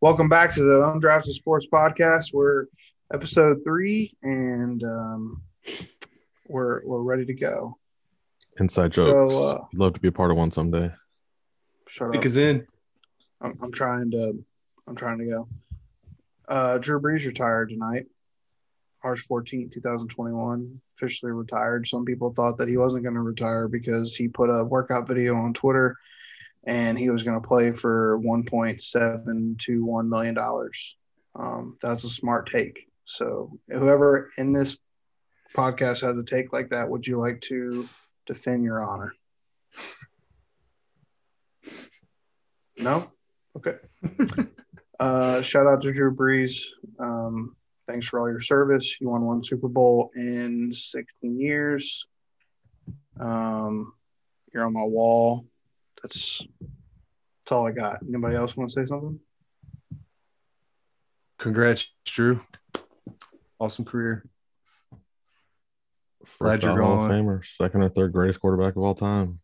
Welcome back to the Undrafted Sports Podcast. We're episode 3, and we're ready to go. Inside jokes. So, I'd love to be a part of one someday. Shut up. I'm trying to go. Drew Brees retired tonight, March 14th, 2021. Officially retired. Some people thought that he wasn't going to retire because he put a workout video on Twitter, and he was going to play for $1.721 million. That's a smart take. So whoever in this podcast has a take like that, would you like to defend your honor? No? Okay. Shout out to Drew Brees. Thanks for all your service. You won 1 Super Bowl in 16 years. You're on my wall. That's all I got. Anybody else want to say something? Congrats, Drew. Awesome career. First Hall of Famer, second or third greatest quarterback of all time.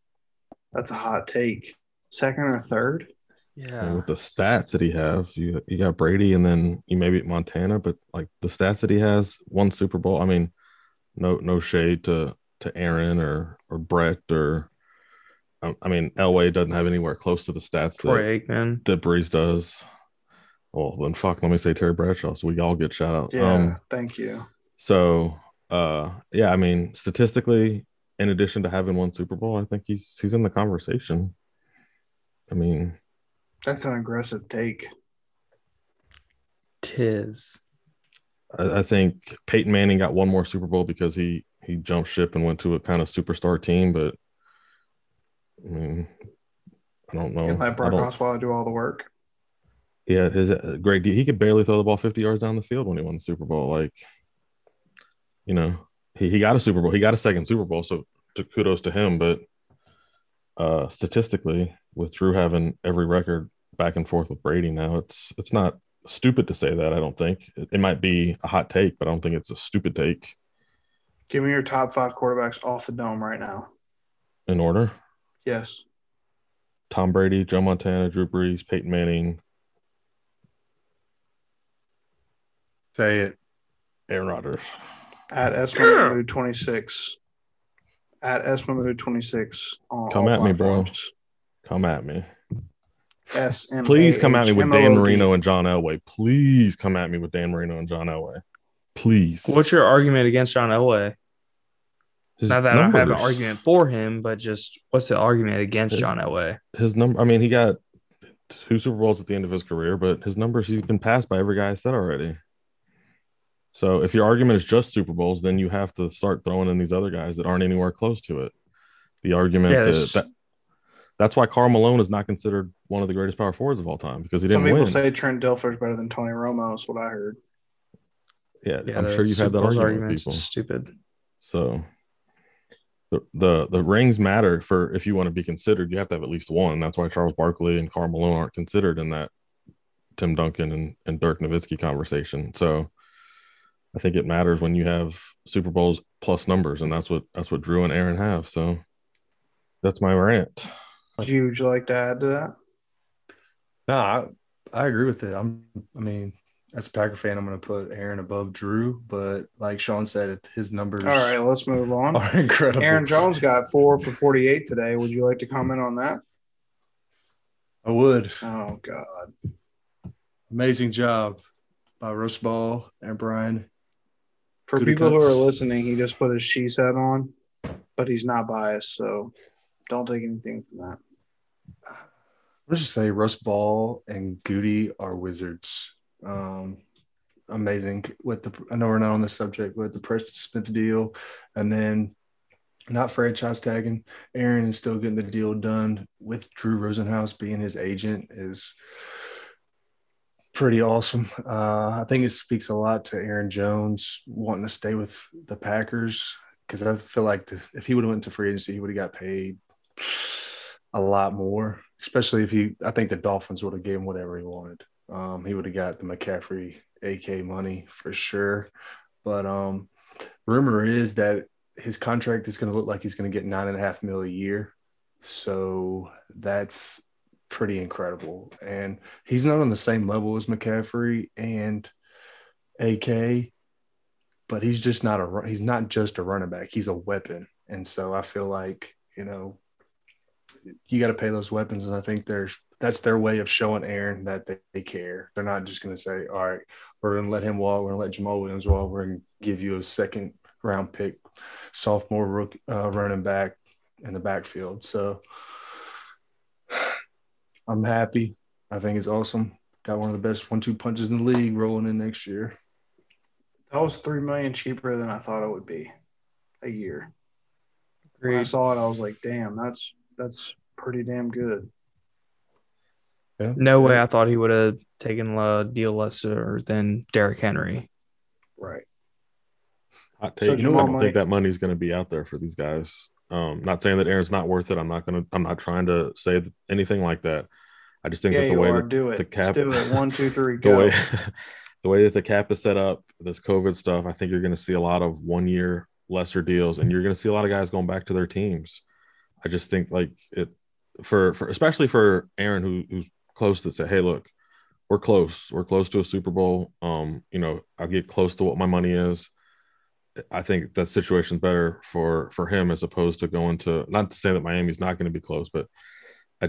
That's a hot take. Second or third? Yeah. And with the stats that he has, you got Brady, and then you maybe at Montana, but like the stats that he has, 1 Super Bowl. I mean, no shade to Aaron or Brett or. I mean, Elway doesn't have anywhere close to the stats that Brees does. Well, then fuck, let me say Terry Bradshaw so we all get shout out. Yeah, thank you. So, yeah, I mean, statistically, in addition to having 1 Super Bowl, I think he's in the conversation. I mean. That's an aggressive take. Tis. I think Peyton Manning got 1 more Super Bowl because he jumped ship and went to a kind of superstar team, but I mean, I don't know. Let Brock Osweiler do all the work. Yeah, his great D. He could barely throw the ball 50 yards down the field when he won the Super Bowl. Like, you know, he got a Super Bowl. He got a second Super Bowl, so kudos to him. But statistically, with Drew having every record back and forth with Brady now, it's not stupid to say that, I don't think. It might be a hot take, but I don't think it's a stupid take. Give me your top 5 quarterbacks off the dome right now. In order? Yes. Tom Brady, Joe Montana, Drew Brees, Peyton Manning. Say it. Aaron Rodgers. At Esmond26. At Esmond26. Come at me, bro. Come at me. Please come at me with Dan Marino and John Elway. Please come at me with Dan Marino and John Elway. Please. What's your argument against John Elway? Not that numbers. I have an argument for him, but just what's the argument against John Elway? His number, I mean, he got 2 Super Bowls at the end of his career, but his numbers, he's been passed by every guy I said already. So if your argument is just Super Bowls, then you have to start throwing in these other guys that aren't anywhere close to it. The argument that's why Karl Malone is not considered one of the greatest power forwards of all time because he didn't win. Some people say Trent Dilfer is better than Tony Romo, is what I heard. Yeah, I'm sure you've had that argument with people. Stupid. So. The rings matter for if you want to be considered, you have to have at least 1. That's why Charles Barkley and Karl Malone aren't considered in that Tim Duncan and Dirk Nowitzki conversation. So I think it matters when you have Super Bowls plus numbers, and that's what Drew and Aaron have. So that's my rant. Would you like to add to that? No, I agree with it. I mean, as a Packer fan, I'm going to put Aaron above Drew, but like Sean said, his numbers. All right, let's move on. Are incredible. Aaron Jones got 4 for 48 today. Would you like to comment on that? I would. Oh, God. Amazing job by Russ Ball and Brian. For people who are listening, he just put his she's hat on, but he's not biased, so don't take anything from that. Let's just say Russ Ball and Goody are wizards. Amazing with the. I know we're not on the subject, but the Preston Smith deal, and then not franchise tagging. Aaron is still getting the deal done with Drew Rosenhaus being his agent is pretty awesome. I think it speaks a lot to Aaron Jones wanting to stay with the Packers because I feel like if he would have went to free agency, he would have got paid a lot more. Especially if I think the Dolphins would have given him whatever he wanted. He would have got the McCaffrey AK money for sure. But rumor is that his contract is going to look like he's going to get $9.5 million a year. So that's pretty incredible. And he's not on the same level as McCaffrey and AK, but he's just not a – he's not just a running back. He's a weapon. And so I feel like, you know, you got to pay those weapons, and I think there's – that's their way of showing Aaron that they care. They're not just going to say, all right, we're going to let him walk. We're going to let Jamal Williams walk. We're going to give you a second-round pick, sophomore rookie, running back in the backfield. So I'm happy. I think it's awesome. Got one of the best 1-2 punches in the league rolling in next year. That was $3 million cheaper than I thought it would be a year. When I saw it, I was like, damn, that's pretty damn good. Yeah. No way I thought he would have taken a deal lesser than Derrick Henry. Right. I tell you, I don't think that money's going to be out there for these guys. Not saying that Aaron's not worth it. I'm not trying to say anything like that. I just think that the way that the cap, just do it. 1, 2, 3, go. The way that the cap is set up, this COVID stuff, I think you're going to see a lot of 1 year lesser deals, and you're going to see a lot of guys going back to their teams. I just think like it for especially for Aaron, who's close, that say, hey, look, we're close to a Super Bowl. You know, I'll get close to what my money is. I think that situation's better for him as opposed to going to, not to say that Miami's not going to be close, but I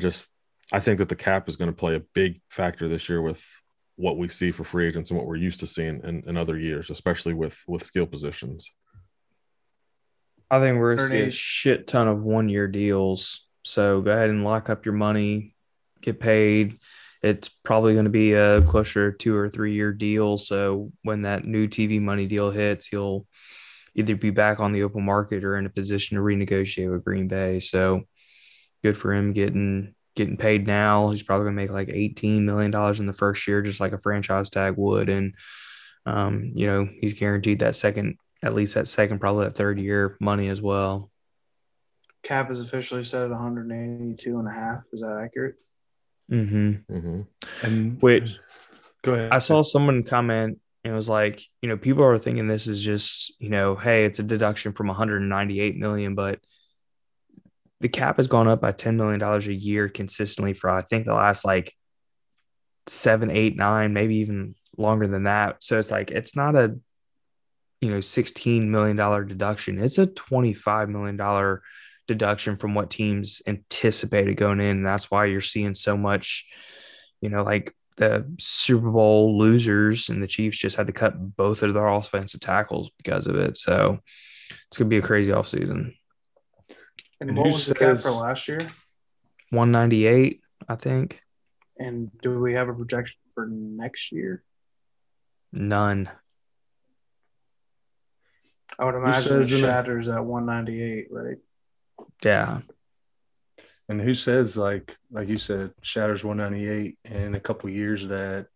think that the cap is going to play a big factor this year with what we see for free agents and what we're used to seeing in other years, especially with skill positions. I think we're going to see a shit ton of 1 year deals. So go ahead and lock up your money, get paid. It's probably going to be a closer 2 or 3 year deal. So when that new TV money deal hits, you'll either be back on the open market or in a position to renegotiate with Green Bay. So good for him getting paid now. He's probably going to make like $18 million in the first year, just like a franchise tag would. And, you know, he's guaranteed that second, at least that second, probably that third year money as well. Cap is officially set at 182.5. Is that accurate? Mm-hmm. Mm-hmm. And which, go ahead. I saw someone comment and it was like, you know, people are thinking this is just, you know, hey, it's a deduction from 198 million, but the cap has gone up by $10 million a year consistently for, I think, the last like 7, 8, 9, maybe even longer than that. So it's like, it's not a, you know, $16 million deduction. It's a $25 million deduction from what teams anticipated going in. And that's why you're seeing so much, you know, like the Super Bowl losers and the Chiefs just had to cut both of their offensive tackles because of it. So it's going to be a crazy offseason. And what was the cap for last year? 198, I think. And do we have a projection for next year? None. I would imagine it shatters at 198, right? Yeah. And who says, like you said, shatters 198 in a couple of years, that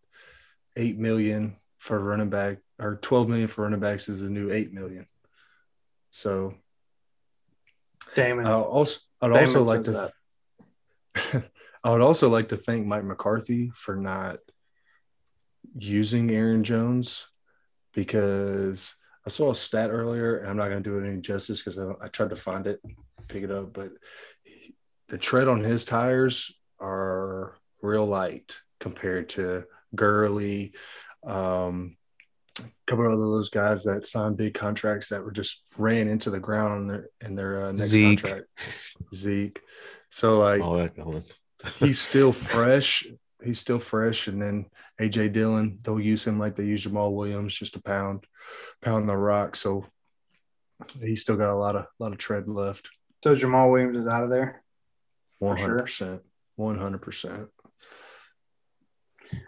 $8 million for running back or $12 million for running backs is the new $8 million. So, Damon. I would also like to thank Mike McCarthy for not using Aaron Jones, because I saw a stat earlier, and I'm not going to do it any justice because I tried to find it, pick it up, but the tread on his tires are real light compared to Gurley, a couple of those guys that signed big contracts that were just ran into the ground in their next contract. Zeke. So, like, he's still fresh. And then A.J. Dillon, they'll use him like they use Jamal Williams, just to pound the rock. So he's still got a lot of tread left. So Jamal Williams is out of there? 100%. For sure. 100%.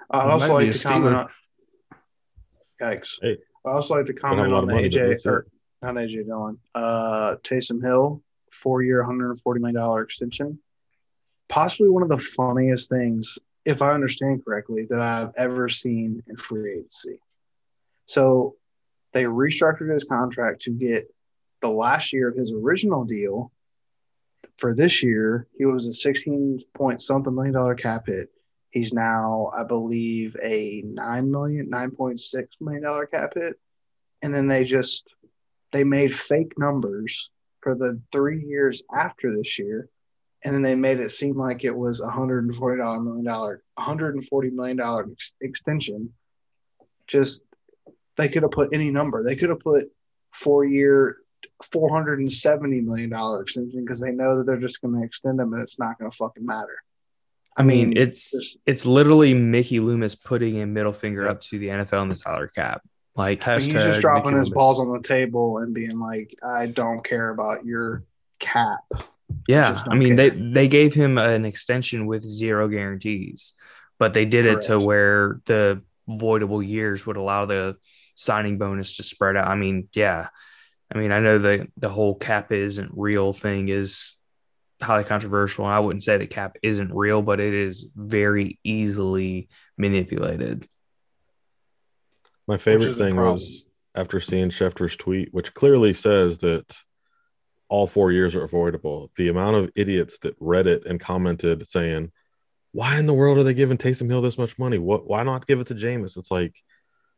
I'd also like to comment on – yikes. Hey, I'd also like to comment on AJ – or not AJ Dillon. Taysom Hill, 4-year, $140 million extension. Possibly one of the funniest things, if I understand correctly, that I've ever seen in free agency. So they restructured his contract to get the last year of his original deal. For this year, he was a 16-point-something million-dollar cap hit. He's now, I believe, a $9.6 million cap hit. And then they made fake numbers for the 3 years after this year And then they made it seem like it was $140 million extension. Just they could have put any number. They could have put 4-year, $470 million extension because they know that they're just going to extend them and it's not going to fucking matter. I mean, it's literally Mickey Loomis putting a middle finger up to the NFL in the salary cap. Like, I mean, he's just dropping his balls on the table and being like, I don't care about your cap. Yeah, I mean, they gave him an extension with zero guarantees, but they did it to where the voidable years would allow the signing bonus to spread out. I mean, yeah. I mean, I know the whole cap isn't real thing is highly controversial. And I wouldn't say the cap isn't real, but it is very easily manipulated. My favorite thing was after seeing Schefter's tweet, which clearly says that all 4 years are avoidable. The amount of idiots that read it and commented saying, why in the world are they giving Taysom Hill this much money? Why not give it to Jameis? It's like,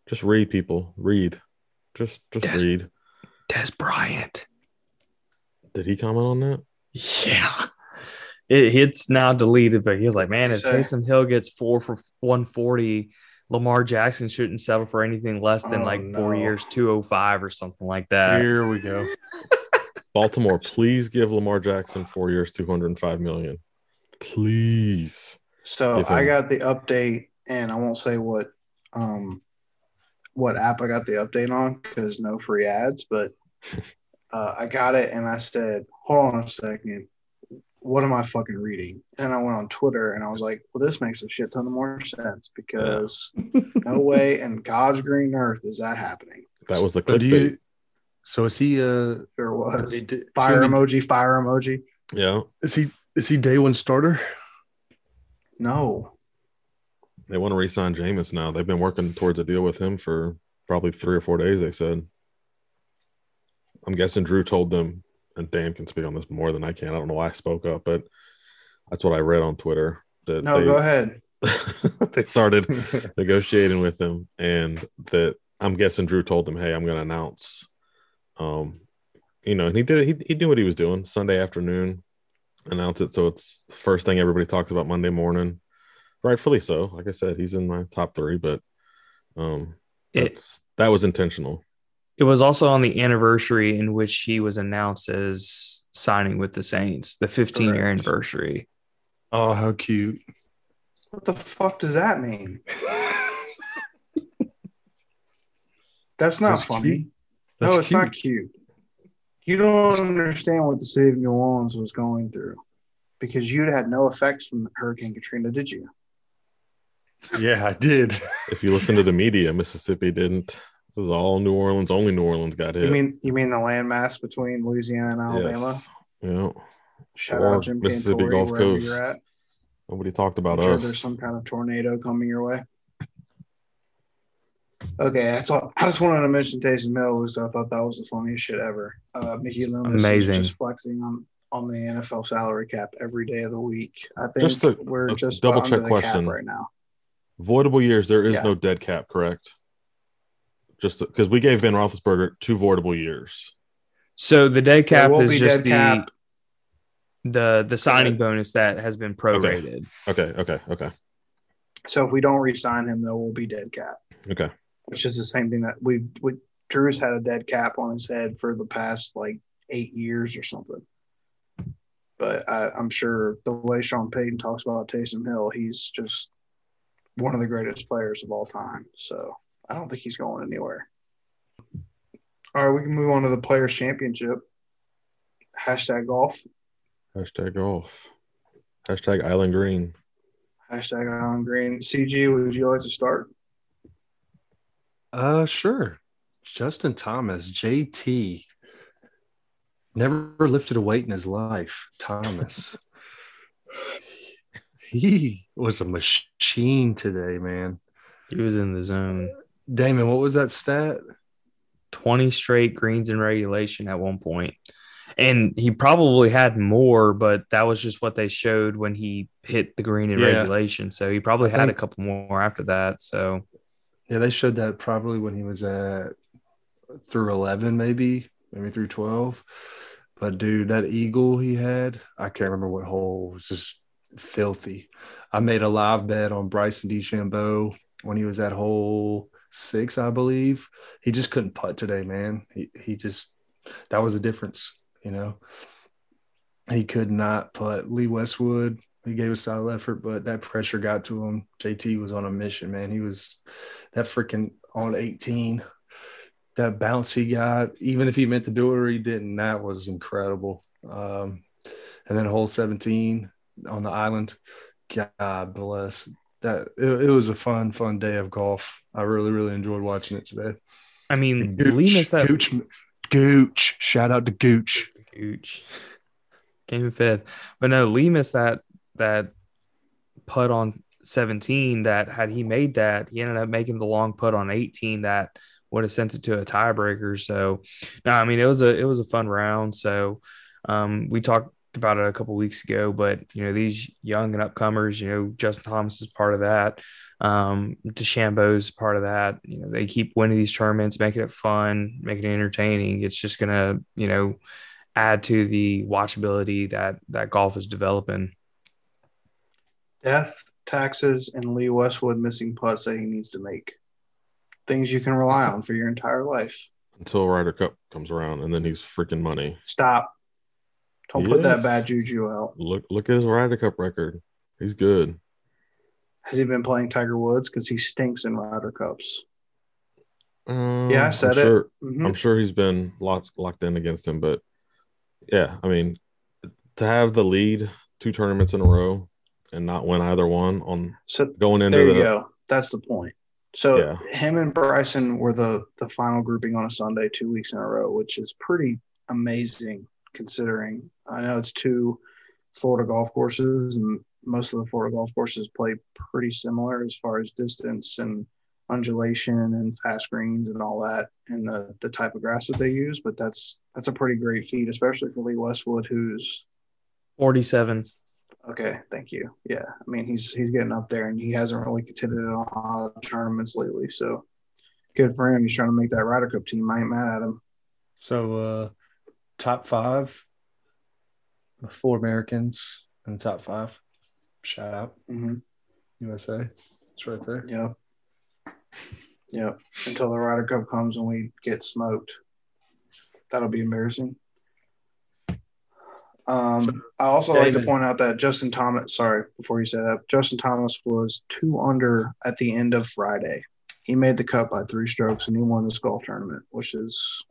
just read, people. Read. Just read. Des Bryant. Did he comment on that? Yeah. It's now deleted, but he was like, man, if Taysom Hill gets 4 for $140, Lamar Jackson shouldn't settle for anything less than 4 years, $205 or something like that. Here we go. Baltimore, please give Lamar Jackson 4 years, $205 million. Please. So I got the update, and I won't say what app I got the update on because no free ads, but I got it, and I said, hold on a second. What am I fucking reading? And I went on Twitter, and I was like, well, this makes a shit ton of more sense because no way in God's green earth is that happening. That was the clickbait. So is he there was fire emoji. Yeah. Is he day one starter? No. They want to re-sign Jameis now. They've been working towards a deal with him for probably 3 or 4 days, they said. I'm guessing Drew told them, and Dan can speak on this more than I can. I don't know why I spoke up, but that's what I read on Twitter. Go ahead. They started negotiating with him, and that I'm guessing Drew told them, hey, I'm going to announce – and he did it. He knew what he was doing. Sunday afternoon, announced it. So it's the first thing everybody talks about Monday morning. Rightfully so. Like I said, he's in my top three, but that was intentional. It was also on the anniversary in which he was announced as signing with the Saints, the 15-year anniversary. Oh, how cute. What the fuck does that mean? That's not funny. Cute. No, it's not cute. You don't understand what the city of New Orleans was going through because you had no effects from Hurricane Katrina, did you? Yeah, I did. If you listen to the media, Mississippi didn't. It was all New Orleans. Only New Orleans got hit. You mean the landmass between Louisiana and Alabama? Yes. Yeah. Shout out Jim Mississippi Cantori, Gulf Coast. You're at. Nobody talked about us. There's some kind of tornado coming your way. Okay, that's all. I just wanted to mention Taysom Hill because I thought that was the funniest shit ever. Mickey Loomis is just flexing on the NFL salary cap every day of the week. I think we're just double check question right now. Voidable years, there is no dead cap, correct? Just because we gave Ben Roethlisberger 2 voidable years, so the dead cap is just the signing bonus that has been prorated. Okay. So if we don't re-sign him, though, we'll be dead cap. Okay. Which is the same thing that Drew's had a dead cap on his head for the past 8 years or something. But I'm sure the way Sean Payton talks about Taysom Hill, he's just one of the greatest players of all time. So I don't think he's going anywhere. All right, we can move on to the Players' Championship. #golf. #golf. #island green. #island green. CG, would you like to start? Sure. Justin Thomas, JT, never lifted a weight in his life. Thomas, he was a machine today, man. He was in the zone. Damon, what was that stat? 20 straight greens in regulation at one point. And he probably had more, but that was just what they showed when he hit the green in regulation. So he probably had a couple more after that. So. Yeah, they showed that probably when he was at through 11, maybe through 12. But, dude, that eagle he had, I can't remember what hole, was just filthy. I made a live bet on Bryson DeChambeau when he was at hole 6, I believe. He just couldn't putt today, man. He just – that was the difference, you know. He could not putt. Lee Westwood, he gave a solid effort, but that pressure got to him. JT was on a mission, man. He was that freaking on 18. That bounce he got, even if he meant to do it or he didn't, that was incredible. And then hole 17 on the island, God bless. That it was a fun day of golf. I really enjoyed watching it today. I mean, Gooch, missed that. Gooch, shout out to Gooch. Came in fifth, but no, Lee missed that putt on 17. That had he made that, he ended up making the long putt on 18. That would have sent it to a tiebreaker. So, no, I mean it was a fun round. So, we talked about it a couple of weeks ago, but you know these young and upcomers, you know Justin Thomas is part of that. DeChambeau's part of that. You know they keep winning these tournaments, making it fun, making it entertaining. It's just gonna add to the watchability that golf is developing. Death, taxes, and Lee Westwood missing putts that he needs to make. Things you can rely on for your entire life. Until Ryder Cup comes around, and then he's freaking money. Stop. Don't put that bad juju out. Look at his Ryder Cup record. He's good. Has he been playing Tiger Woods? Because he stinks in Ryder Cups. Yeah, I said it. Mm-hmm. I'm sure he's been locked in against him, but yeah, I mean, to have the lead 2 tournaments in a row and not win either one go. That's the point. So Him and Bryson were the final grouping on a Sunday 2 weeks in a row, which is pretty amazing considering. I know it's 2 Florida golf courses, and most of the Florida golf courses play pretty similar as far as distance and undulation and fast greens and all that, and the type of grass that they use, but that's a pretty great feat, especially for Lee Westwood, who's 47. Okay, thank you. Yeah, I mean he's getting up there, and he hasn't really contended in a lot of tournaments lately, so good for him. He's trying to make that Ryder Cup team. I ain't mad at him. So top 5, 4 Americans in the top 5. Shout out, USA. It's right there. Yeah. Yep. Until the Ryder Cup comes and we get smoked. That'll be embarrassing. I also David. Like to point out that Justin Thomas, Justin Thomas was 2 under at the end of Friday. He made the cut by 3 strokes and he won this golf tournament, which is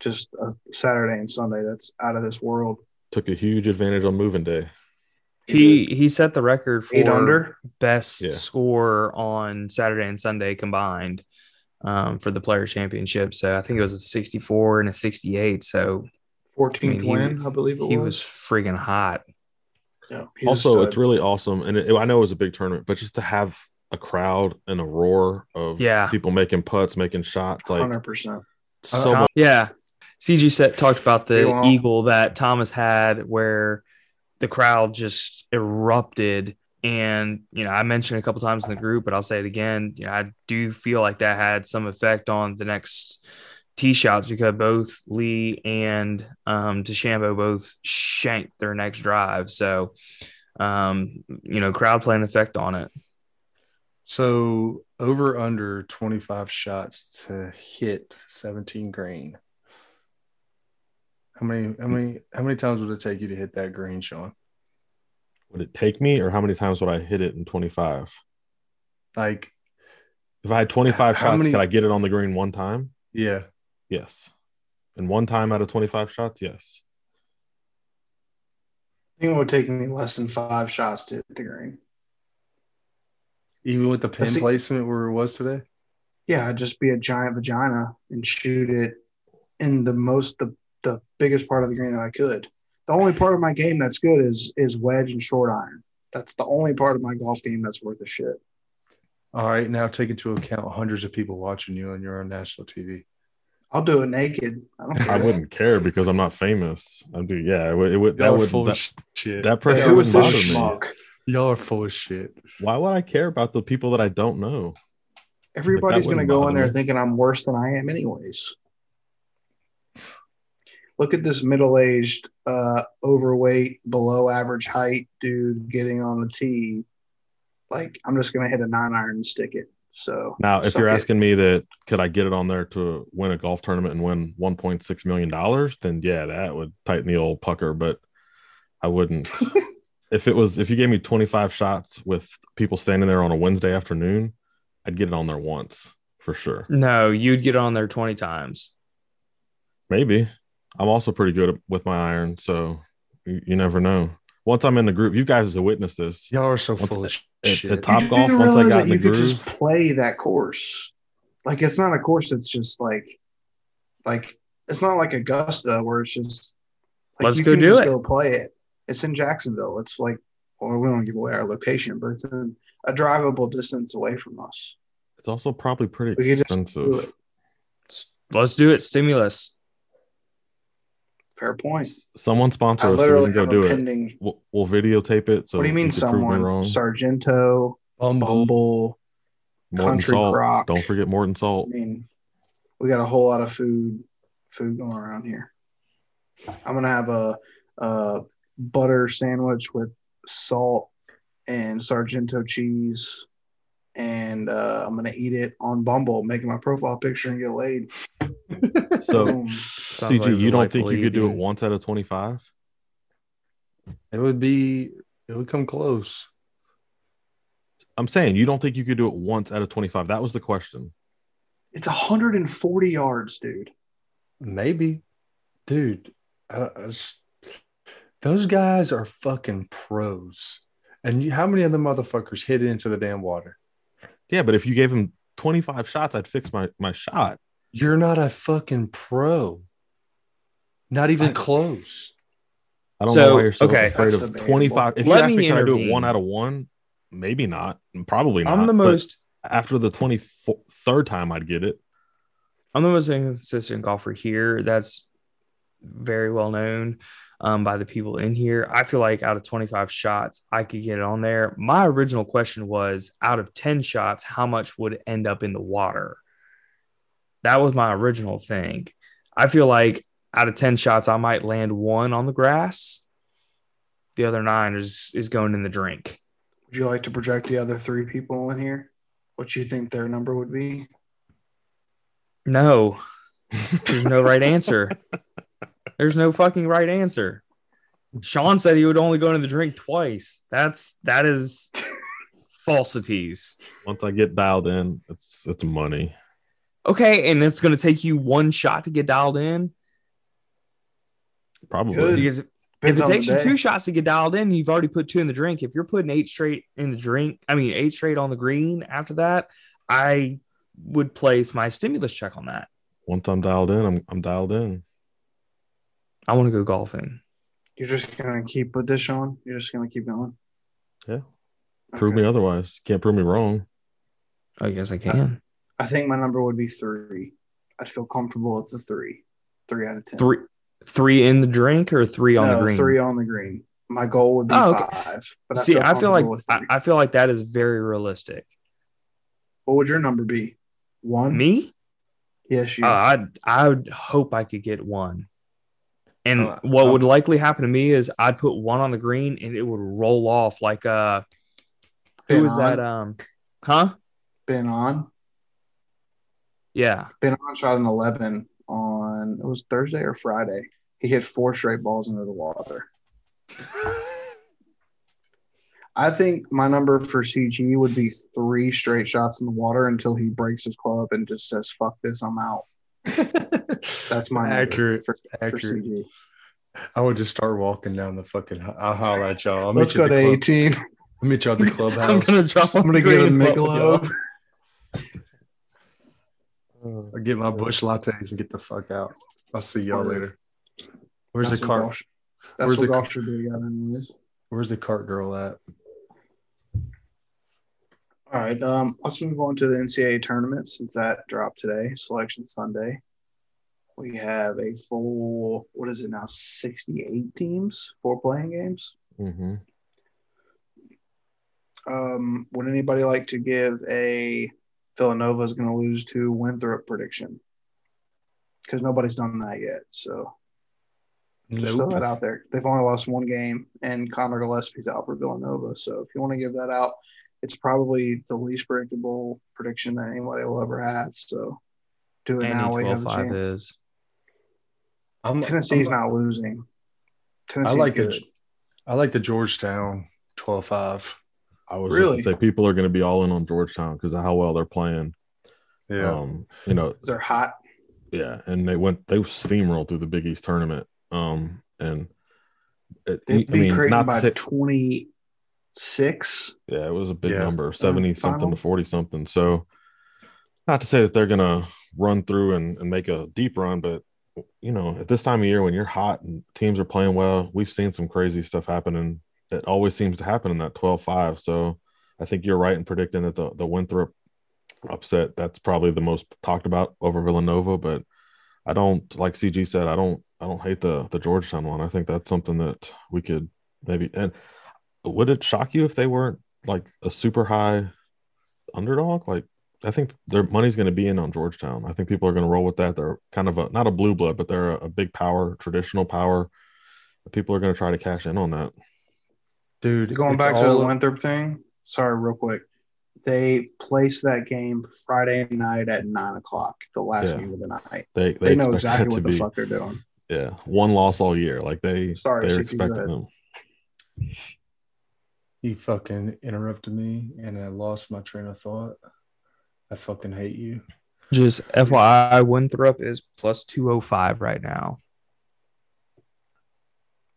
just a Saturday and Sunday that's out of this world. Took a huge advantage on moving day. He set the record for 8 under best score on Saturday and Sunday combined for the Players Championship. So I think it was a 64 and a 68. So 14th win, I believe it was. He was friggin' hot. Yeah, also, it's really awesome, and I know it was a big tournament, but just to have a crowd and a roar of people making putts, making shots, like 100%. So CG Set talked about the eagle that Thomas had, where the crowd just erupted. And, I mentioned a couple times in the group, but I'll say it again. I do feel like that had some effect on the next tee shots because both Lee and DeChambeau both shanked their next drive. So, crowd play an effect on it. So over under 25 shots to hit 17 green. How many times would it take you to hit that green, Sean? Would it take me, or how many times would I hit it in 25? Like, if I had 25 shots, could I get it on the green one time? Yeah. Yes. And one time out of 25 shots, yes. I think it would take me less than 5 shots to hit the green. Even with the pin placement where it was today? Yeah, I'd just be a giant vagina and shoot it in the biggest part of the green that I could. The only part of my game that's good is wedge and short iron. That's the only part of my golf game that's worth a shit. All right, now take into account hundreds of people watching you on your own national TV. I'll do it naked. I don't care. I wouldn't care because I'm not famous. I do. Yeah, it would. That pressure would bother me. Y'all are full of shit. Why would I care about the people that I don't know? Everybody's gonna go in there thinking I'm worse than I am, anyways. Look at this middle-aged, overweight, below-average height dude getting on the tee. Like, I'm just going to hit a 9-iron and stick it. So now, if you're asking me that, could I get it on there to win a golf tournament and win $1.6 million? Then yeah, that would tighten the old pucker, but I wouldn't. If you gave me 25 shots with people standing there on a Wednesday afternoon, I'd get it on there once for sure. No, you'd get on there 20 times. Maybe. I'm also pretty good with my iron, so you never know. Once I'm in the group, you guys have witnessed this. Y'all are so full of shit. At Top Golf, once I got in the groove, you could just play that course. Like, it's not a course that's just like it's not like Augusta where it's just like, let's go do it. Go play it. It's in Jacksonville. It's like, well, we don't give away our location, but it's in a drivable distance away from us. It's also probably pretty expensive. Do it. Let's do it. Stimulus. Fair point. Someone sponsor us so we can go do it. We'll videotape it. So what do you mean someone? Sargento, Bumble, Country Crock. Don't forget Morton Salt. I mean, we got a whole lot of food going around here. I'm going to have a butter sandwich with salt and Sargento cheese. And I'm going to eat it on Bumble, making my profile picture and get laid. So, CG, like you don't think you could do it once out of 25? It would come close. I'm saying you don't think you could do it once out of 25. That was the question. It's 140 yards, dude. Maybe. Dude, those guys are fucking pros. And how many of them motherfuckers hit it into the damn water? Yeah, but if you gave them 25 shots, I'd fix my shot. You're not a fucking pro. Not even close. I don't know why you're so afraid of 25. If you ask me, can I do it one out of one? Maybe not. Probably not. After the 23rd time, I'd get it. I'm the most inconsistent golfer here. That's very well known by the people in here. I feel like out of 25 shots, I could get it on there. My original question was, out of 10 shots, how much would end up in the water? That was my original thing. I feel like out of 10 shots, I might land one on the grass. The other 9 is going in the drink. Would you like to project the other 3 people in here? What you think their number would be? No. There's no right answer. There's no fucking right answer. Sean said he would only go into the drink twice. That is falsities. Once I get dialed in, it's money. Okay, and it's going to take you one shot to get dialed in? Probably. Good. Because if it takes you 2 shots to get dialed in, you've already put 2 in the drink. If you're putting 8 straight in the drink, I mean 8 straight on the green after that, I would place my stimulus check on that. Once I'm dialed in, I'm dialed in. I want to go golfing. You're just going to keep with this, Sean? You're just going to keep going? Yeah. Prove me otherwise. Can't prove me wrong. I guess I can. I think my number would be 3. I'd feel comforable with the 3. 3 out of 10. 3 in the drink or 3 on the green? 3 on the green. My goal would be 5. But I feel like that is very realistic. What would your number be? 1? Me? Yes, you. I would hope I could get 1. And what would likely happen to me is I'd put 1 on the green and it would roll off like who was that? Ben on. Yeah. Ben Howland shot an 11 on, it was Thursday or Friday. He hit 4 straight balls into the water. I think my number for CG would be 3 straight shots in the water until he breaks his club and just says, fuck this, I'm out. That's my accurate for CG. I would just start walking down the fucking, I'll holler at y'all. Let's go to 18. I'll meet y'all at the clubhouse. I'm going to drop him to get a Michelob. I get my bush lattes and get the fuck out. I'll see y'all later. Where's the cart? That's what golf should be. Where's the cart girl at? All right. Let's move on to the NCAA tournament since that dropped today, Selection Sunday. We have a full, 68 teams, 4 playing games. Mm-hmm. Would anybody like to give a Villanova is going to lose to Winthrop prediction because nobody's done that yet. So Just throw that out there. They've only lost one game, and Connor Gillespie's out for Villanova. So if you want to give that out, it's probably the least predictable prediction that anybody will ever have. So do it now. We have a chance. Tennessee's not losing. Tennessee's I like the Georgetown 12-5. I was really going to say people are going to be all in on Georgetown because of how well they're playing. Yeah, you know they're hot. Yeah, and they steamrolled through the Big East tournament. And it'd be crazy by 26. Yeah, it was a big number, 70-something to 40-something. So not to say that they're going to run through and make a deep run, but, you know, at this time of year when you're hot and teams are playing well, we've seen some crazy stuff happening that always seems to happen in that 12-5. So I think you're right in predicting that the Winthrop upset, that's probably the most talked about over Villanova, but I don't, like CG said, I don't hate the Georgetown one. I think that's something that we could maybe. And would it shock you if they weren't like a super high underdog? Like, I think their money's going to be in on Georgetown. I think people are going to roll with that. They're kind of not a blue blood, but they're a big power, traditional power. People are going to try to cash in on that. Dude, going back to the Winthrop thing. Sorry, real quick. They placed that game Friday night at 9:00, the last game of the night. They know exactly what the fuck they're doing. Yeah, one loss all year. Like they're expecting them. You fucking interrupted me, and I lost my train of thought. I fucking hate you. Just FYI, Winthrop is plus 205 right now.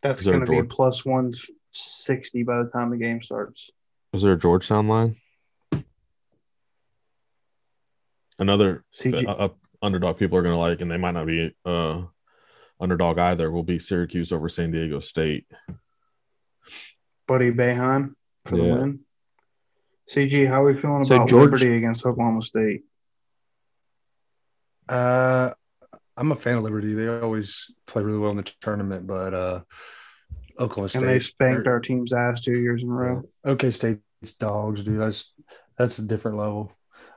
That's going to be plus 160 by the time the game starts. Is there a Georgetown line? Another underdog people are going to like, and they might not be underdog either, will be Syracuse over San Diego State. Buddy Boeheim for the win. CG, how are we feeling about Liberty against Oklahoma State? I'm a fan of Liberty. They always play really well in the tournament, but Oklahoma State. And they spanked our team's ass 2 years in a row. OK State's dogs, dude. That's a different level.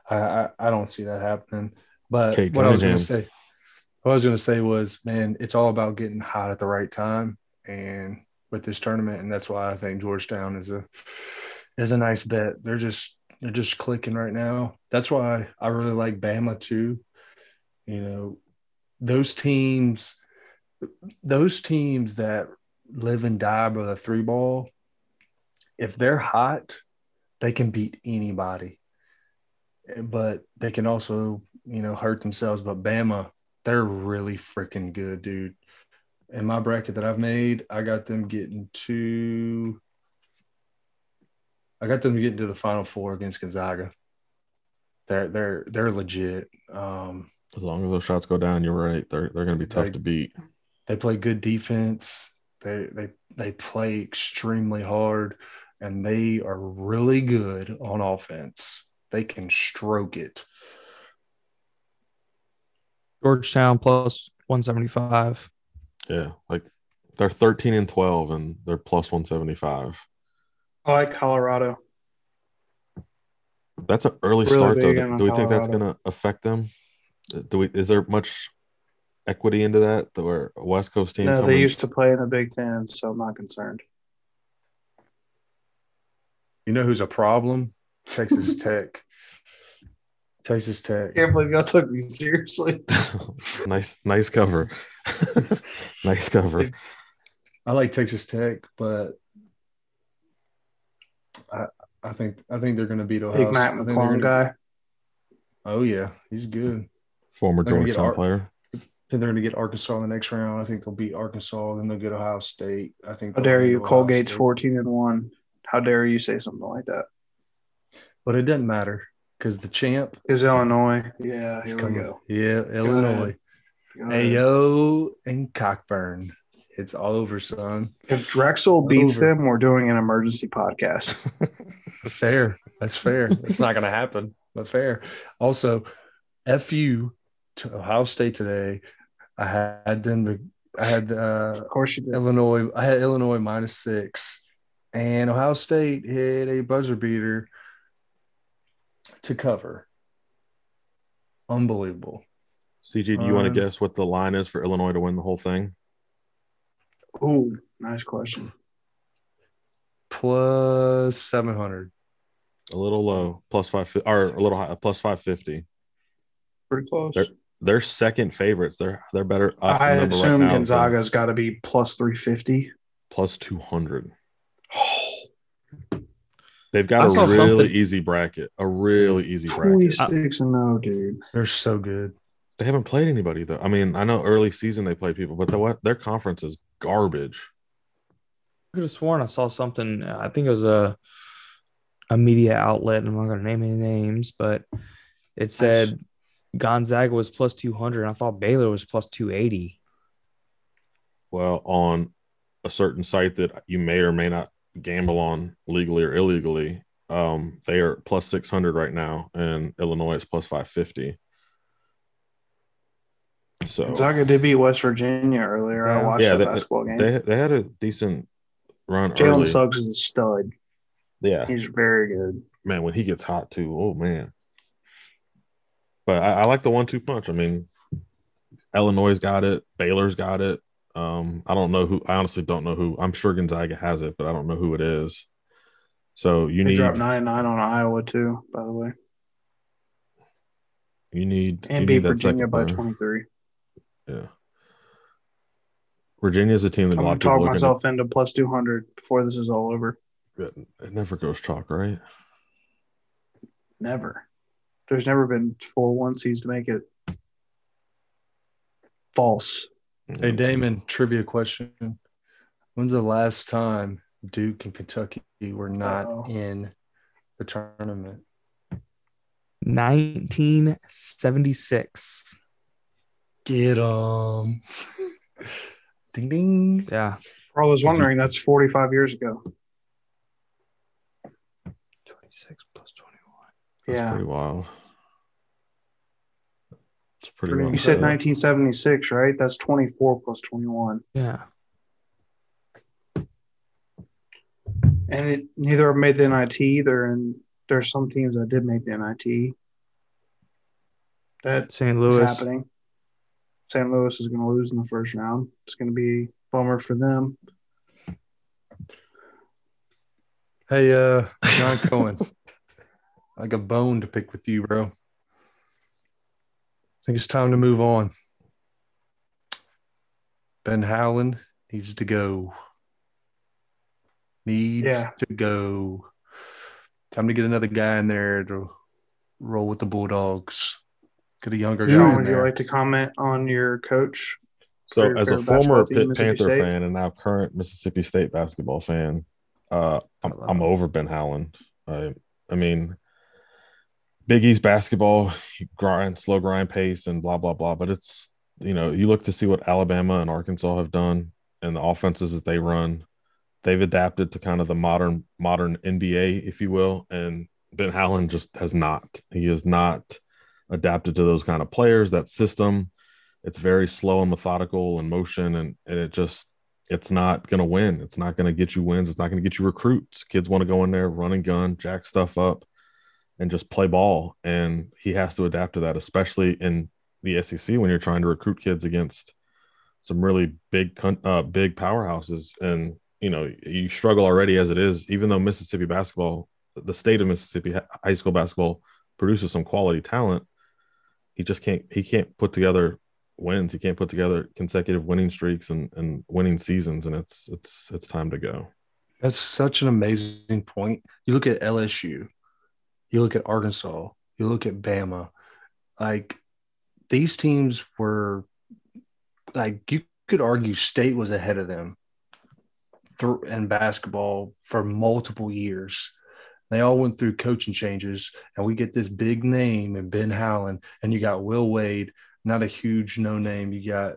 I don't see that happening. But okay, what I was going to say was, man, it's all about getting hot at the right time and with this tournament, and that's why I think Georgetown is a nice bet. They're just clicking right now. That's why I really like Bama too. You know, those teams that live and die by the three ball, if they're hot, they can beat anybody. But they can also, you know, hurt themselves. But Bama, they're really freaking good, dude. In my bracket that I've made, I got them getting to the Final Four against Gonzaga. They're legit. As long as those shots go down, you're right. They're going to be tough to beat. They play good defense. They play extremely hard, and they are really good on offense. They can stroke it. Georgetown plus 175. Yeah, like they're 13-12 and they're plus 175. I like Colorado. That's an early start, though. Do we think that's going to affect them? Is there much equity into that? Or a West Coast team? No, they used to play in the Big Ten, so I'm not concerned. You know who's a problem? Texas Tech. Texas Tech. I can't believe y'all took me seriously. Nice cover. Nice cover. I like Texas Tech, but I think they're going to beat Ohio State. Big Matt McClung guy. Oh yeah, he's good. Former Georgetown player. Then they're going to get Arkansas in the next round. I think they'll beat Arkansas. Then they'll get Ohio State. I think. How dare you? Colgate's 14-1. How dare you say something like that? But it doesn't matter because the champ is Illinois. Yeah, here we go. Yeah, Illinois. Ayo and Cockburn. It's all over, son. If Drexel beats them, we're doing an emergency podcast. Fair. That's fair. It's not going to happen, but fair. Also, FU to Ohio State today. Of course you did. Illinois. I had Illinois -6, and Ohio State hit a buzzer beater to cover. Unbelievable. CG, do you want to guess what the line is for Illinois to win the whole thing? Oh, nice question. Plus 700. A little low, plus 550, or a little high, plus 550. Pretty close. They're second favorites. They're better. I assume right now, Gonzaga's got to be plus 350, plus 200. They've got a really easy bracket. A really easy bracket. 26-0, dude. They're so good. They haven't played anybody though. I mean, I know early season they play people, but their conference is garbage. I could have sworn I saw something. I think it was a media outlet, and I'm not going to name any names, but it said Gonzaga was plus 200, and I thought Baylor was plus 280. Well, on a certain site that you may or may not gamble on legally or illegally, they are plus 600 right now, and Illinois is plus 550. So Gonzaga did beat West Virginia earlier. Yeah. I watched the basketball game. They had a decent run. Jalen Suggs is a stud. Yeah, he's very good. Man, when he gets hot too, oh man. But I like the 1-2 punch. I mean, Illinois got it. Baylor's got it. I don't know who. I honestly don't know who. I'm sure Gonzaga has it, but I don't know who it is. So they dropped 9-9 on Iowa too, by the way. You need Virginia by 23. Yeah. Virginia's a team that I'm going to talk myself into plus 200 before this is all over. It never goes chalk, right? Never. There's never been 4-1 seeds to make it. False. Hey, Damon, trivia question. When's the last time Duke and Kentucky were not in the tournament? 1976. Get 'em. Ding, ding. Yeah. For all those wondering, that's 45 years ago. 26 plus 21. That's pretty wild. It's pretty wild. You said 1976, right? That's 24 plus 21. Yeah. And neither of them made the NIT either, and there are some teams that did make the NIT. That's St. Louis. Happening. St. Louis is going to lose in the first round. It's going to be a bummer for them. Hey, John Cohen, I got a bone to pick with you, bro. I think it's time to move on. Ben Howland needs to go. Time to get another guy in there to roll with the Bulldogs. Get a younger guy in there. Would you like to comment on your coach? So, as a former Panther fan and now current Mississippi State basketball fan, I'm over Ben Howland. I mean, Big East basketball, slow grind pace and blah, blah, blah. But it's, you look to see what Alabama and Arkansas have done and the offenses that they run. They've adapted to kind of the modern NBA, if you will. And Ben Howland just has not. He is not adapted to those kind of players, that system. It's very slow and methodical and motion. And it just, it's not going to win. It's not going to get you wins. It's not going to get you recruits. Kids want to go in there, run and gun, jack stuff up, and just play ball. And he has to adapt to that, especially in the SEC when you're trying to recruit kids against some really big powerhouses. And, you struggle already as it is, even though Mississippi basketball, the state of Mississippi high school basketball produces some quality talent. He can't put together wins. He can't put together consecutive winning streaks and winning seasons, and it's time to go. That's such an amazing point. You look at LSU, you look at Arkansas, you look at Bama. Like, these teams were like, you could argue State was ahead of them in basketball for multiple years. They all went through coaching changes, and we get this big name in Ben Howland, and you got Will Wade, not a huge no-name. You got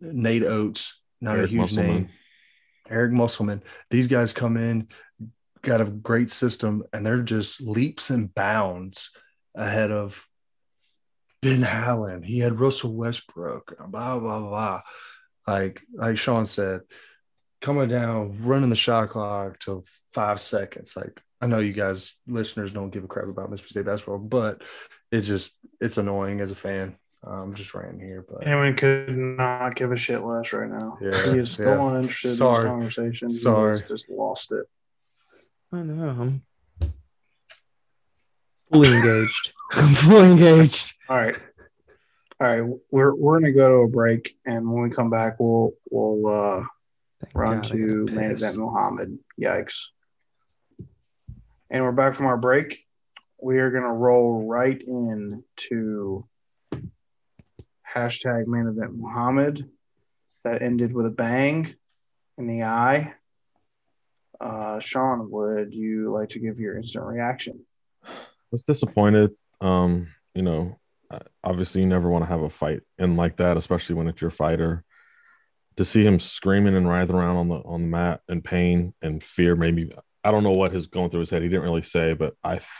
Nate Oates, not Eric a huge Musselman. Name. Eric Musselman. These guys come in, got a great system, and they're just leaps and bounds ahead of Ben Howland. He had Russell Westbrook, blah, blah, blah. Like Sean said, coming down, running the shot clock to 5 seconds. Like, I know you guys, listeners, don't give a crap about Mississippi State basketball, but it's annoying as a fan. I'm just ranting here, but Hammond could not give a shit less right now. Yeah, he is still uninterested in this conversation. He's just lost it. I know. I'm fully engaged. All right. We're gonna go to a break, and when we come back, we'll run to main event Muhammad. Yikes. And we're back from our break. We are gonna roll right in to hashtag main event Muhammad. That ended with a bang in the eye. Sean, would you like to give your instant reaction? I was disappointed. Obviously you never want to have a fight in like that, especially when it's your fighter. To see him screaming and writhing around on the mat in pain and fear, maybe I don't know what is going through his head. He didn't really say, but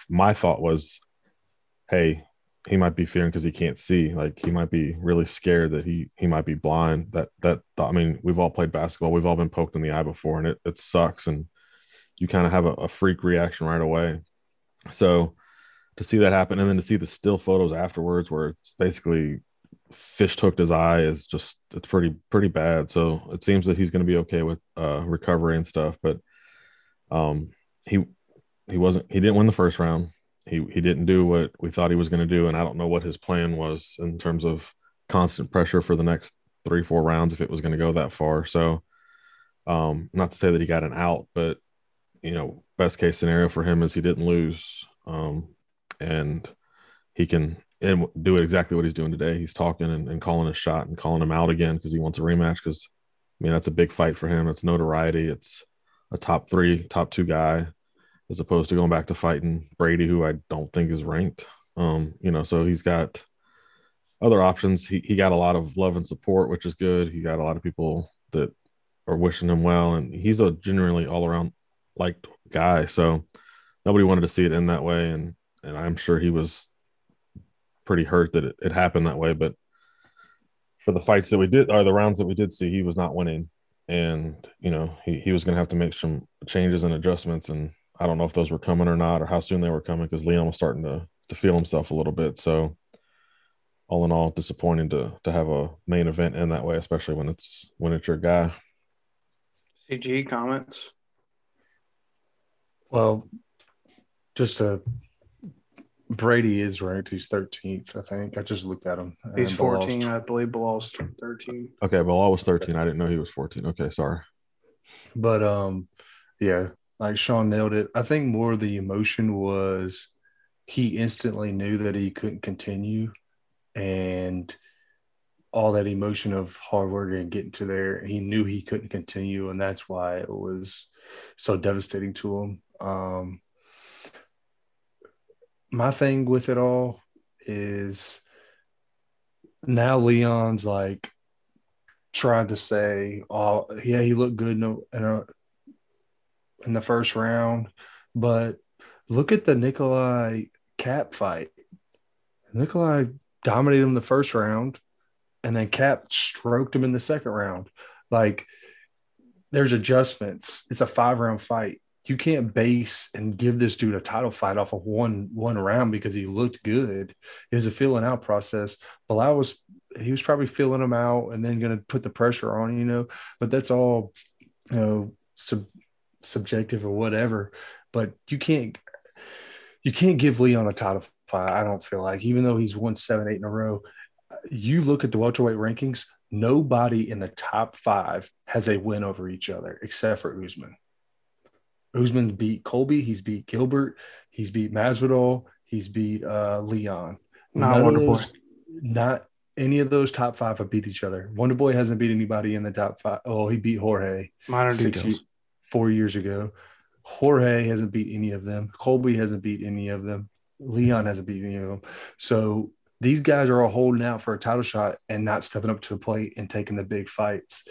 my thought was, hey, he might be fearing because he can't see. Like, he might be really scared that he might be blind. That I mean, we've all played basketball. We've all been poked in the eye before, and it sucks. And you kind of have a freak reaction right away. So to see that happen, and then to see the still photos afterwards where it's basically fish hooked his eye, is just, it's pretty bad. So it seems that he's going to be okay with recovery and stuff, but he didn't win the first round. He didn't do what we thought he was going to do, and I don't know what his plan was in terms of constant pressure for the next 3-4 rounds, if it was going to go that far. So not to say that he got an out, but best case scenario for him is he didn't lose. And he can do exactly what he's doing today. He's talking and calling his shot and calling him out again because he wants a rematch, because, I mean, that's a big fight for him. It's notoriety. It's a top 2 guy, as opposed to going back to fighting Brady, who I don't think is ranked. So he's got other options. He got a lot of love and support, which is good. He got a lot of people that are wishing him well, and he's a genuinely all-around liked guy. So nobody wanted to see it end that way, and I'm sure he was pretty hurt that it happened that way. But for the fights that we did, or the rounds that we did see, he was not winning. And, he was going to have to make some changes and adjustments. And I don't know if those were coming or not, or how soon they were coming, because Leon was starting to feel himself a little bit. So all in all, disappointing to have a main event end that way, especially when it's your guy. CG comments? Well, just a Brady is ranked. He's 13th, I think. I just looked at him. He's 14, Bilal's, I believe. Bilal's 13. Okay, Bilal was 13. I didn't know he was 14. Okay, sorry. But, like Sean nailed it. I think more the emotion was he instantly knew that he couldn't continue, and all that emotion of hard work and getting to there, he knew he couldn't continue, and that's why it was so devastating to him. My thing with it all is now Leon's like trying to say, "Oh, yeah, he looked good in the first round," but look at the Nikolai Cap fight. Nikolai dominated him the first round, and then Cap stroked him in the second round. Like, there's adjustments. It's a 5-round fight. You can't base and give this dude a title fight off of one round because he looked good. It was a feeling out process. Bilal he was probably feeling him out and then going to put the pressure on, but that's all, subjective or whatever. But you can't give Leon a title fight. I don't feel like, even though he's won 7, 8 in a row. You look at the welterweight rankings, nobody in the top 5 has a win over each other except for Usman. Usman beat Colby. He's beat Gilbert. He's beat Masvidal. He's beat Leon. Not Wonderboy. Not any of those top 5 have beat each other. Wonderboy hasn't beat anybody in the top 5. Oh, he beat Jorge. Minor details. 4 years ago. Jorge hasn't beat any of them. Colby hasn't beat any of them. Leon hasn't beat any of them. So these guys are all holding out for a title shot and not stepping up to the plate and taking the big fights.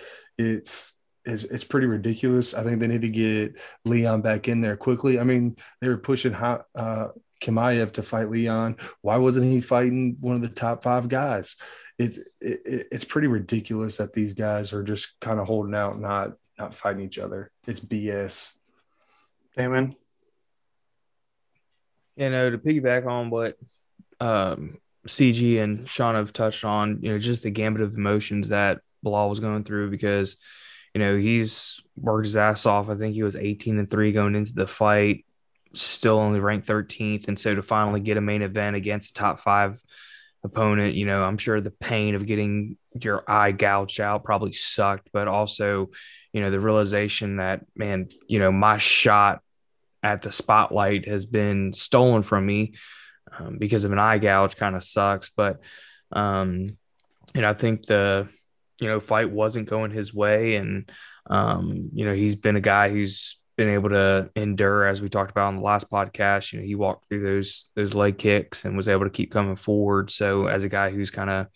It's pretty ridiculous. I think they need to get Leon back in there quickly. I mean, they were pushing Chimaev to fight Leon. Why wasn't he fighting one of the top 5 guys? It's pretty ridiculous that these guys are just kind of holding out, not fighting each other. It's BS. Damon? To piggyback on what CG and Sean have touched on, you know, just the gambit of emotions that Bilal was going through because, you know, he's worked his ass off. I think he was 18-3 going into the fight, still only ranked 13th. And so to finally get a main event against a top five opponent, you know, I'm sure the pain of getting your eye gouged out probably sucked, but also, you know, the realization that, man, you know, my shot at the spotlight has been stolen from me because of an eye gouge kind of sucks. But, you know, I think the, you know, fight wasn't going his way. And, you know, he's been a guy who's been able to endure, as we talked about on the last podcast. You know, he walked through those leg kicks and was able to keep coming forward. So as a guy who's kind of,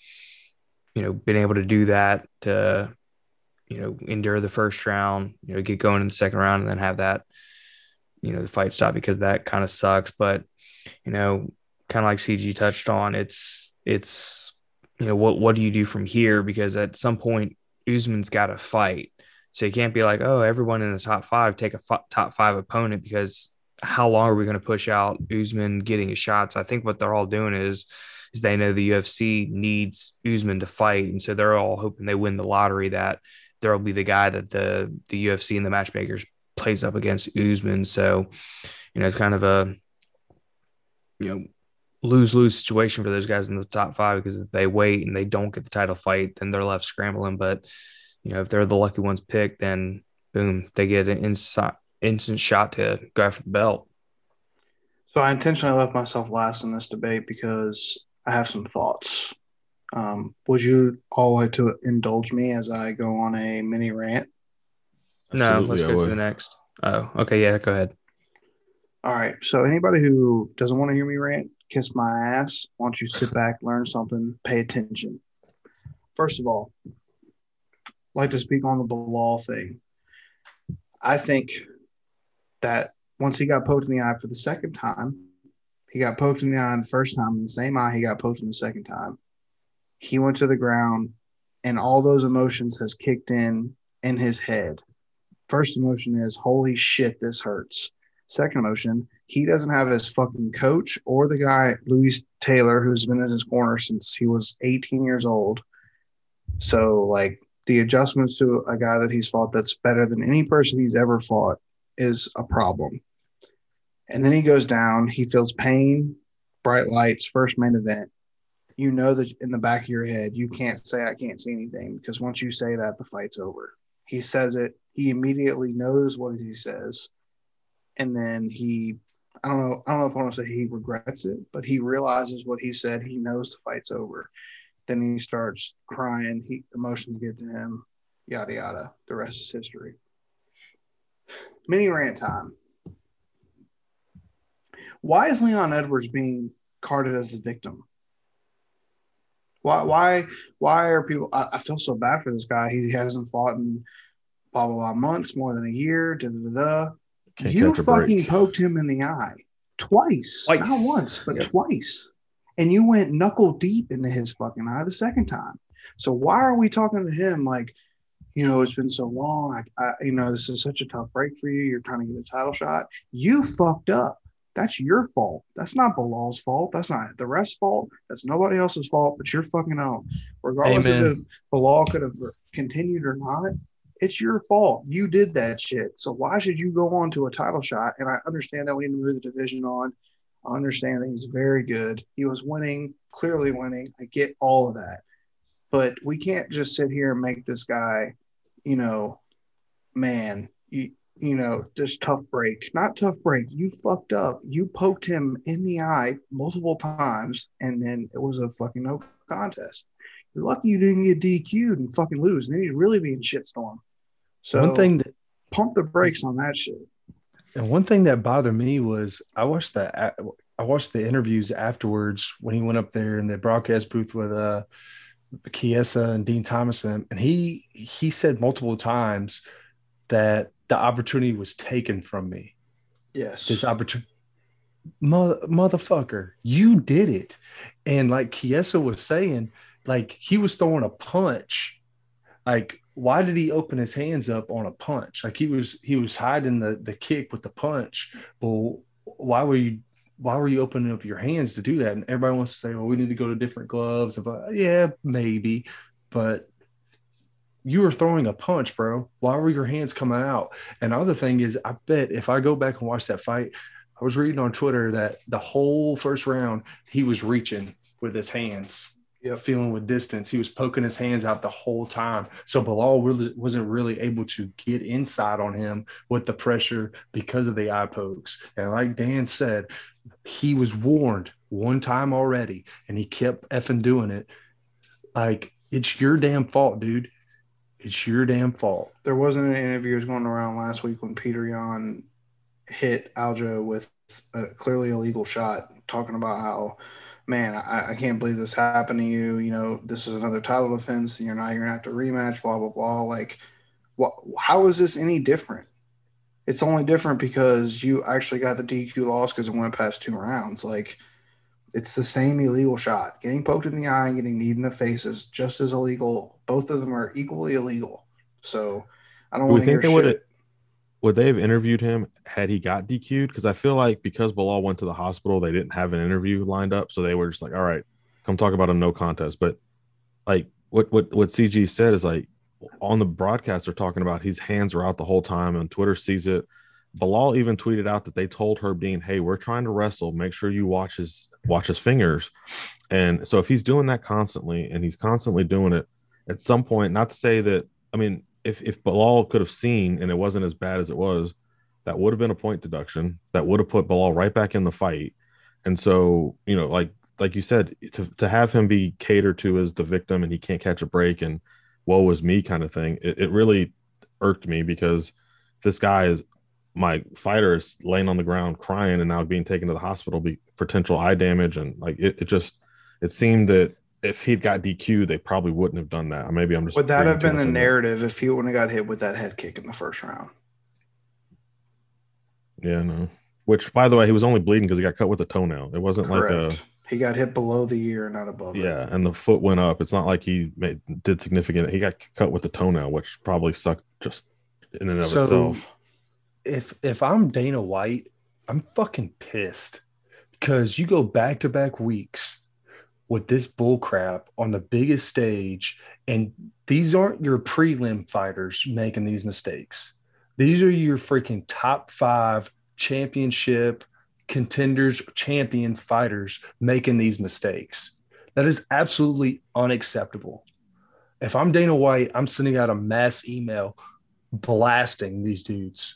you know, been able to do that to, you know, endure the first round, you know, get going in the second round and then have that, you know, the fight stop because that kind of sucks. But, you know, kind of like CG touched on, it's, you know, what do you do from here? Because at some point Usman's got to fight. So you can't be like, oh, everyone in the top five, take a top five opponent, because how long are we going to push out Usman getting his shots? I think what they're all doing is they know the UFC needs Usman to fight. And so they're all hoping they win the lottery, that there'll be the guy that the UFC and the matchmakers plays up against Usman. So, you know, it's kind of a, you know, lose-lose situation for those guys in the top five, because if they wait and they don't get the title fight, then they're left scrambling. But, you know, if they're the lucky ones picked, then boom, they get an instant shot to go after the belt. So I intentionally left myself last in this debate because I have some thoughts. Would you all like to indulge me as I go on a mini rant? Absolutely. No, let's go to the next. Oh, okay. Yeah, go ahead. All right. So anybody who doesn't want to hear me rant, kiss my ass. Why don't you sit back, learn something, pay attention. First of all, I'd like to speak on the Bilal thing. I think that once he got poked in the eye for the second time, he got poked in the eye the first time, in the same eye he got poked in the second time. He went to the ground, and all those emotions has kicked in his head. First emotion is, holy shit, this hurts. Second emotion, he doesn't have his fucking coach or the guy, Louis Taylor, who's been in his corner since he was 18 years old. So, like, the adjustments to a guy that he's fought that's better than any person he's ever fought is a problem. And then he goes down. He feels pain, bright lights, first main event. You know that in the back of your head, you can't say, I can't see anything, because once you say that, the fight's over. He says it. He immediately knows what he says. And then I don't know if I want to say he regrets it, but he realizes what he said. He knows the fight's over. Then he starts crying. Emotions get to him, yada, yada. The rest is history. Mini rant time. Why is Leon Edwards being carded as the victim? Why are people – I feel so bad for this guy. He hasn't fought in blah, blah, blah months, more than a year, da-da-da-da. You fucking poked him in the eye twice. Not once, but twice. And you went knuckle deep into his fucking eye the second time. So why are we talking to him like, you know, it's been so long. I you know, this is such a tough break for you. You're trying to get a title shot. You fucked up. That's your fault. That's not Bilal's fault. That's not the ref's fault. That's nobody else's fault, but you're fucking own. Regardless if Bilal could have continued or not, it's your fault. You did that shit. So why should you go on to a title shot? And I understand that we need to move the division on. I understand that he's very good. He was winning, clearly winning. I get all of that. But we can't just sit here and make this guy, you know, man, you know, this tough break. Not tough break. You fucked up. You poked him in the eye multiple times, and then it was a fucking no contest. You're lucky you didn't get DQ'd and fucking lose. And then you'd really be in shitstorm. So one thing that pump the brakes on that shit. And one thing that bothered me was I watched the interviews afterwards when he went up there in the broadcast booth with Chiesa and Dean Thomason, and he said multiple times that the opportunity was taken from me. Yes, this opportunity, motherfucker, you did it. And like Chiesa was saying, like he was throwing a punch, like. Why did he open his hands up on a punch? Like he was hiding the kick with the punch. Well, why were you why were you opening up your hands to do that? And everybody wants to say, well, we need to go to different gloves. But yeah, maybe. But you were throwing a punch, bro. Why were your hands coming out? And the other thing is, I bet if I go back and watch that fight, I was reading on Twitter that the whole first round, he was reaching with his hands. Yeah, feeling with distance. He was poking his hands out the whole time. So Bilal really wasn't really able to get inside on him with the pressure because of the eye pokes. And like Dan said, he was warned one time already, and he kept effing doing it. Like, it's your damn fault, dude. It's your damn fault. There wasn't any interviews going around last week when Peter Yan hit Aljo with a clearly illegal shot, talking about how, man, I can't believe this happened to you. You know, this is another title defense, and you're going to have to rematch, blah, blah, blah. Like, how is this any different? It's only different because you actually got the DQ loss because it went past two rounds. Like, it's the same illegal shot. Getting poked in the eye and getting kneed in the face is just as illegal. Both of them are equally illegal. So, I don't want to hear shit. Would they have interviewed him had he got DQ'd? Because I feel like because Bilal went to the hospital, they didn't have an interview lined up, so they were just like, all right, come talk about a no contest. But, like, what CG said is, like, on the broadcast they're talking about his hands were out the whole time, and Twitter sees it. Bilal even tweeted out that they told Herb Dean, hey, we're trying to wrestle. Make sure you watch his fingers. And so if he's doing that constantly, and he's constantly doing it, at some point, not to say that – I mean – If Bilal could have seen and it wasn't as bad as it was, that would have been a point deduction. That would have put Bilal right back in the fight. And so, you know, like you said, to have him be catered to as the victim and he can't catch a break and woe is me kind of thing, it really irked me because this guy is my fighter is laying on the ground crying and now being taken to the hospital, potential eye damage. And like it seemed that if he'd got DQ, they probably wouldn't have done that. Maybe I'm just. Would that have been the narrative if he wouldn't have got hit with that head kick in the first round? Yeah, no. Which, by the way, he was only bleeding because he got cut with a toenail. It wasn't like a. He got hit below the ear, not above it. Yeah, and the foot went up. It's not like he did significant. He got cut with the toenail, which probably sucked just in and of itself. If I'm Dana White, I'm fucking pissed because you go back-to-back weeks with this bullcrap on the biggest stage, and these aren't your prelim fighters making these mistakes. These are your freaking top 5 championship contenders, champion fighters making these mistakes. That is absolutely unacceptable. If I'm Dana White, I'm sending out a mass email blasting these dudes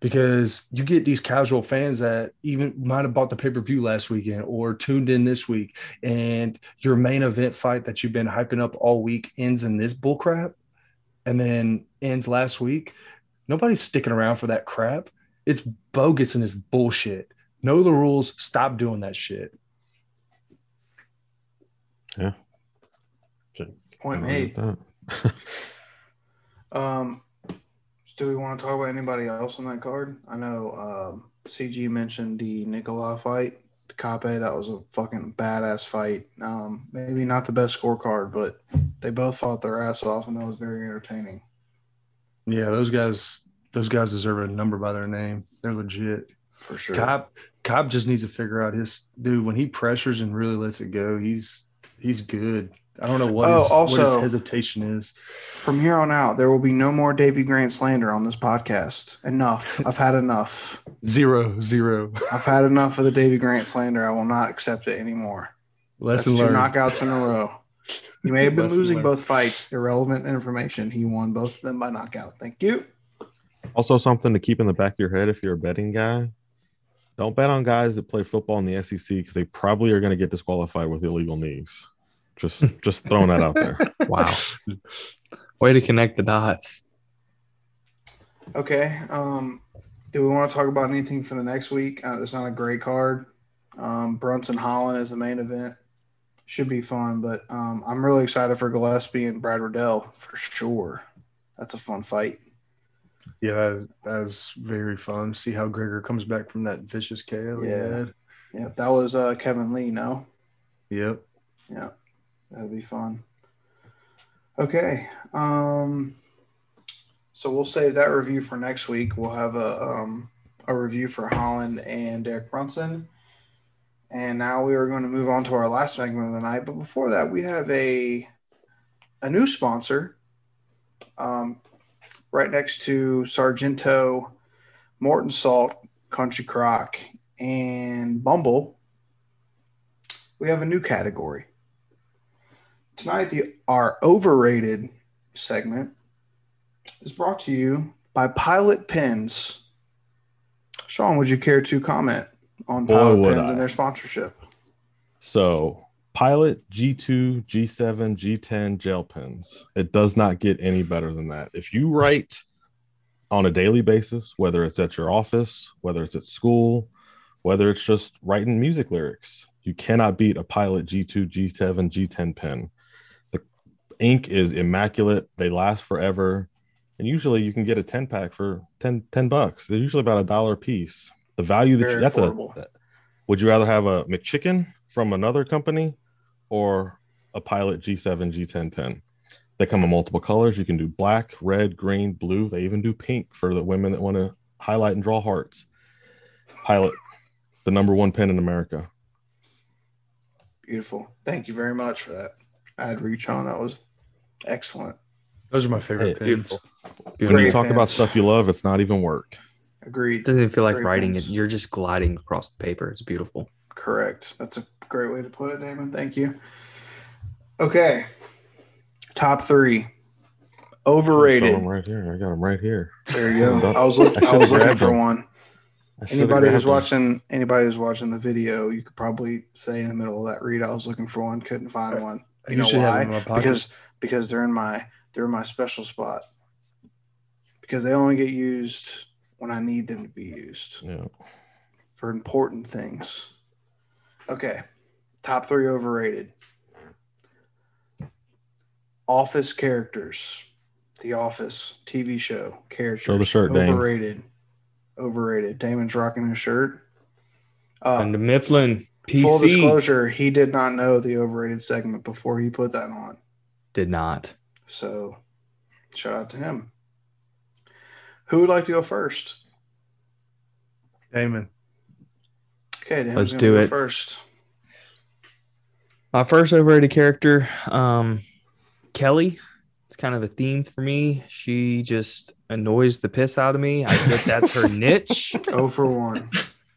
because you get these casual fans that even might have bought the pay-per-view last weekend or tuned in this week, and your main event fight that you've been hyping up all week ends in this bullcrap and then ends last week. Nobody's sticking around for that crap. It's bogus and it's bullshit. Know the rules. Stop doing that shit. Yeah. Point made. Do we want to talk about anybody else on that card? I know CG mentioned the Nicola fight. Kape, that was a fucking badass fight. Maybe not the best scorecard, but they both fought their ass off, and that was very entertaining. Yeah, those guys deserve a number by their name. They're legit. For sure. Kape just needs to figure out his – dude, when he pressures and really lets it go, he's good. I don't know what his hesitation is. From here on out, there will be no more Davy Grant slander on this podcast. Enough. I've had enough. 0. I've had enough of the Davy Grant slander. I will not accept it anymore. Lesson learned. 2 knockouts in a row. You may have been losing both fights. Irrelevant information. He won both of them by knockout. Thank you. Also, something to keep in the back of your head if you're a betting guy. Don't bet on guys that play football in the SEC because they probably are going to get disqualified with illegal knees. Just throwing that out there. Wow. Way to connect the dots. Okay. Do we want to talk about anything for the next week? It's not a great card. Brunson Holland is the main event. Should be fun, but I'm really excited for Gillespie and Brad Riddell for sure. That's a fun fight. Yeah, that was very fun. See how Gregor comes back from that vicious KO. Yeah. Yeah, that was Kevin Lee, no? Yep. Yeah. That'll be fun. Okay. So we'll save that review for next week. We'll have a a review for Holland and Derek Brunson. And now we are going to move on to our last segment of the night. But before that, we have a new sponsor right next to Sargento, Morton Salt, Country Crock, and Bumble. We have a new category. Tonight, our overrated segment is brought to you by Pilot Pens. Sean, would you care to comment on Pilot Pens and their sponsorship? So, Pilot G2, G7, G10 gel pens. It does not get any better than that. If you write on a daily basis, whether it's at your office, whether it's at school, whether it's just writing music lyrics, you cannot beat a Pilot G2, G7, G10 pen. The ink is immaculate. They last forever. And usually you can get a 10 pack for $10. They're usually about $1 a piece. The value that that's affordable. Would you rather have a McChicken from another company or a Pilot G7, G10 pen? They come in multiple colors. You can do black, red, green, blue. They even do pink for the women that want to highlight and draw hearts. Pilot, the number one pen in America. Beautiful. Thank you very much for that. I'd reach on. That was excellent. Those are my favorite pens. Beautiful. When you talk about stuff you love, it's not even work. Agreed. It doesn't feel like writing it. You're just gliding across the paper. It's beautiful. Correct. That's a great way to put it, Damon. Thank you. Okay. Top three. Overrated. I got them right here. There you go. I was looking for one. Anybody who's watching the video, you could probably say in the middle of that read, I was looking for one, couldn't find one. You know why? Because they're in my special spot. Because they only get used when I need them to be used. Yeah. For important things. Okay. Top three overrated. Office characters. The Office TV show characters. Show the shirt, Dane. Overrated. Damon's rocking his shirt. And the Mifflin PC. Full disclosure, he did not know the overrated segment before he put that on. Did not. So, shout out to him. Who would like to go first? Damon. Okay, Damon's let's do it. First. My first overrated character, Kelly. It's kind of a theme for me. She just annoys the piss out of me. I get that's her niche. 0 for 1.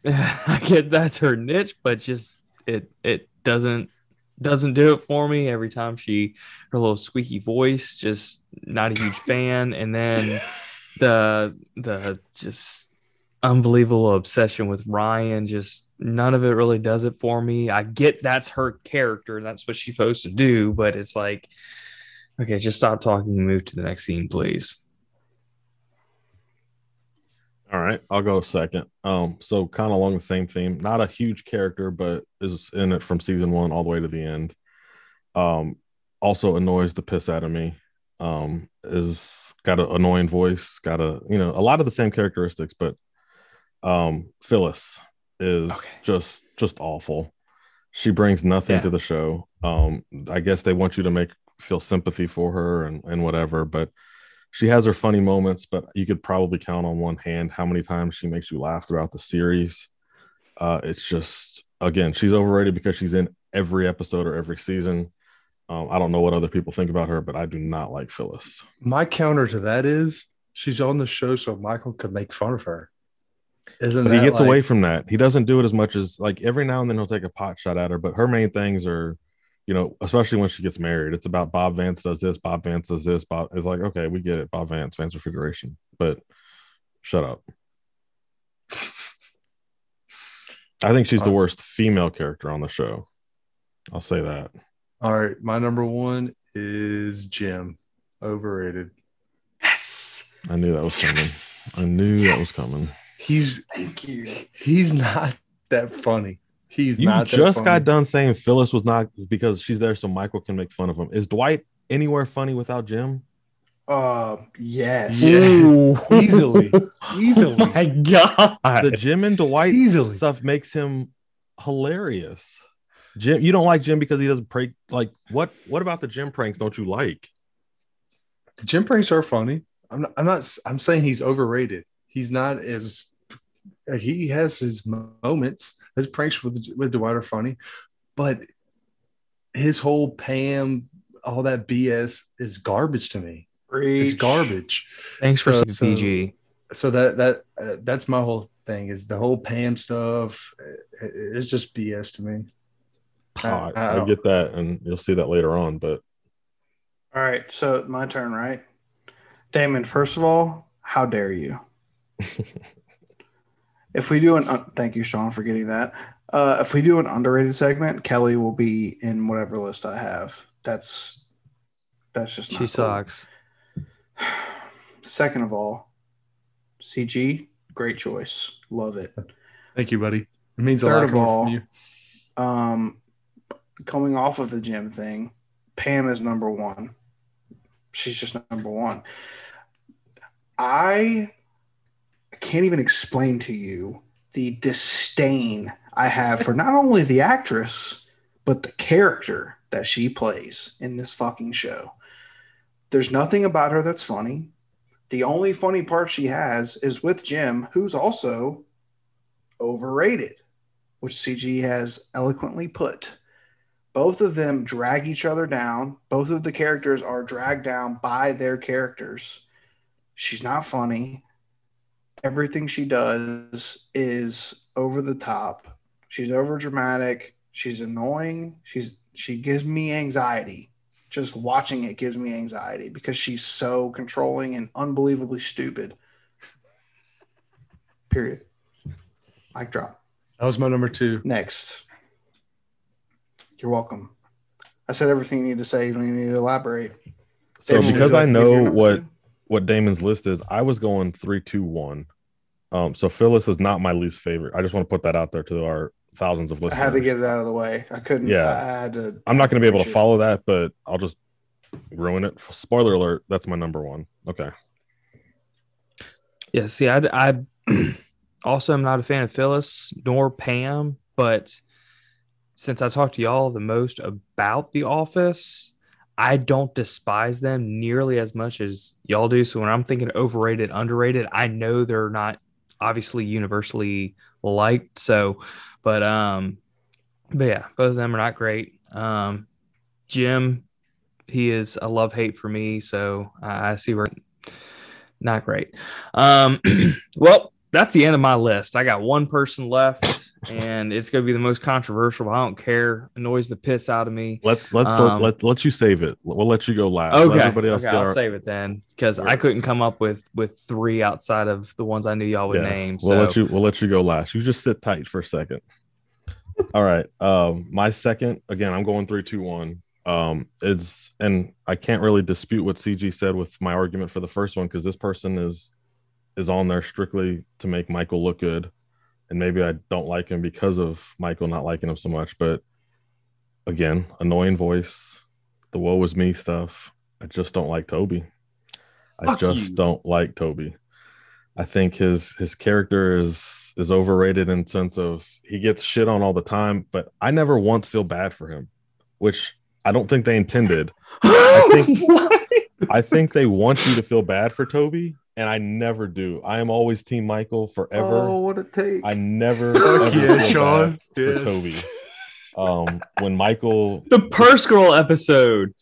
I get that's her niche, but just it doesn't do it for me every time. Her little squeaky voice, just not a huge fan. And then the just unbelievable obsession with Ryan, just none of it really does it for me. I get that's her character and that's what she's supposed to do, but it's like, okay, just stop talking and move to the next scene, please. All right, I'll go second. So kind of along the same theme, not a huge character, but is in it from season one all the way to the end. Also annoys the piss out of me. Is got an annoying voice, got a lot of the same characteristics, but Phyllis is just awful. She brings nothing to the show. I guess they want you to feel sympathy for her and whatever, but she has her funny moments, but you could probably count on one hand how many times she makes you laugh throughout the series. It's just, again, she's overrated because she's in every episode or every season. I don't know what other people think about her, but I do not like Phyllis. My counter to that is she's on the show so Michael could make fun of her. But he gets away from that. He doesn't do it as much as, like, every now and then he'll take a pot shot at her, but her main things are, you know, especially when she gets married, it's about Bob Vance does this, Bob Vance does this. Bob is like, okay, we get it. Bob Vance Refrigeration, but shut up. I think she's the worst female character on the show. I'll say that. All right. My number one is Jim. Overrated. Yes. I knew that was coming. Yes. That was coming. Thank you. He's not that funny. Got done saying Phyllis was not because she's there so Michael can make fun of him. Is Dwight anywhere funny without Jim? Yes. Yeah. Easily. Oh my God. The Jim and Dwight stuff makes him hilarious. Jim, you don't like Jim because he doesn't prank. Like, what about the Jim pranks don't you like? The Jim pranks are funny. I'm saying he's overrated. He's not as he has his moments. His pranks with Dwight are funny, but his whole Pam, all that BS is garbage to me. Preach. It's garbage. Thanks for CG. So that's my whole thing is the whole Pam stuff. It's just BS to me. I get that, and you'll see that later on. But all right, so my turn, right? Damon, first of all, how dare you? If we do an thank you, Sean, for getting that. If we do an underrated segment, Kelly will be in whatever list I have. That's just not she cool. Sucks. Second of all, CG, great choice, love it. Thank you, buddy. It means a lot. Third of all, coming off of the gym thing, Pam is number one. She's just number one. I can't even explain to you the disdain I have for not only the actress, but the character that she plays in this fucking show. There's nothing about her that's funny. The only funny part she has is with Jim, who's also overrated, which CG has eloquently put. Both of them drag each other down. Both of the characters are dragged down by their characters. She's not funny. Everything she does is over the top. She's over dramatic. She's annoying. She gives me anxiety. Just watching it gives me anxiety because she's so controlling and unbelievably stupid. Period. Mic drop. That was my number two. Next. You're welcome. I said everything you need to say. You don't even need to elaborate. So Damon, because I know what Damon's list is, I was going 3, 2, 1. So Phyllis is not my least favorite. I just want to put that out there to our thousands of listeners. I had to get it out of the way. I couldn't. Yeah. I'm not going to be able to follow that, but I'll just ruin it. Spoiler alert. That's my number one. Okay. Yeah. See, I also am not a fan of Phyllis nor Pam, but since I talk to y'all the most about The Office, I don't despise them nearly as much as y'all do. So when I'm thinking overrated, underrated, I know they're not obviously universally liked. So, but yeah, both of them are not great. Jim, he is a love hate for me. So I see we're not great. Well, that's the end of my list. I got one person left, and it's going to be the most controversial. I don't care. Annoys the piss out of me. Let's you save it. We'll let you go last. Okay. I'll save it then, because I couldn't come up with three outside of the ones I knew y'all would name. So we'll let you go last. You just sit tight for a second. All right. My second, again, I'm going 3, 2, 1. And I can't really dispute what CG said with my argument for the first one, because this person is on there strictly to make Michael look good. And maybe I don't like him because of Michael not liking him so much. But again, annoying voice, the woe is me stuff. I just don't like Toby. Don't like Toby. I think his character is overrated in the sense of he gets shit on all the time, but I never once feel bad for him, which I don't think they intended. I think they want you to feel bad for Toby. And I never do. I am always Team Michael forever. Oh, what a take! I never. Sean. Yes. For Toby. When Michael, the purse girl episode.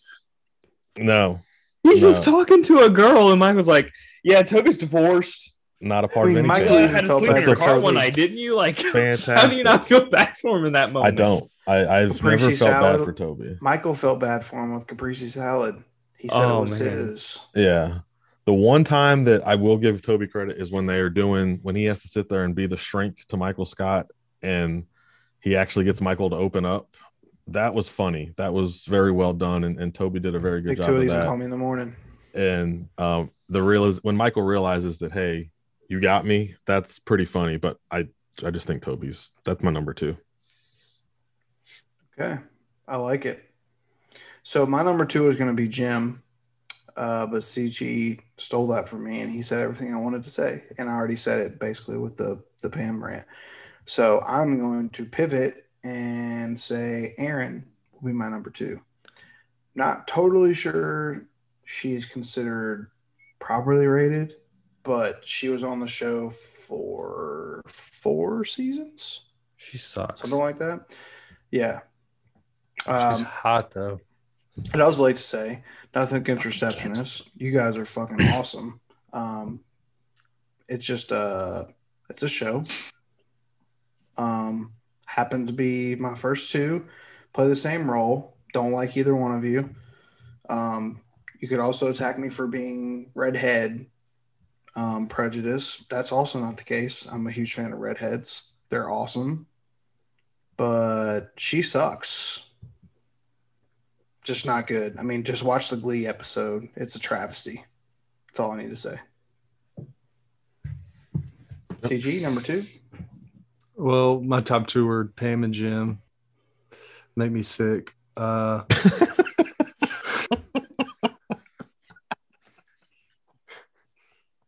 No, he's just talking to a girl, and Michael's like, "Yeah, Toby's divorced. Not a part of anything. Michael, you had to sleep in your car one night, didn't you? Like, fantastic. How do you not feel bad for him in that moment? I don't. I've never felt bad for Toby. Michael felt bad for him with Caprese salad. He said it was his. Yeah. The one time that I will give Toby credit is when he has to sit there and be the shrink to Michael Scott, and he actually gets Michael to open up. That was funny. That was very well done, and Toby did a very good job of that. And call me in the morning. And when Michael realizes that, hey, you got me, that's pretty funny. But I just think that's my number two. Okay, I like it. So my number two is going to be Jim. But CG stole that from me, and he said everything I wanted to say, and I already said it basically with the Pam rant. So I'm going to pivot and say Aaron will be my number two. Not totally sure she's considered properly rated, but she was on the show for 4 seasons. She sucks. Something like that. Yeah. She's hot, though. And I was late to say, nothing against receptionists. You guys are fucking awesome. It's just it's a show. Happened to be my first two. Play the same role. Don't like either one of you. You could also attack me for being redhead prejudice. That's also not the case. I'm a huge fan of redheads. They're awesome. But she sucks. Just not good. I mean, just watch the Glee episode. It's a travesty. That's all I need to say. CG, number 2. Well, my top 2 were Pam and Jim. Make me sick.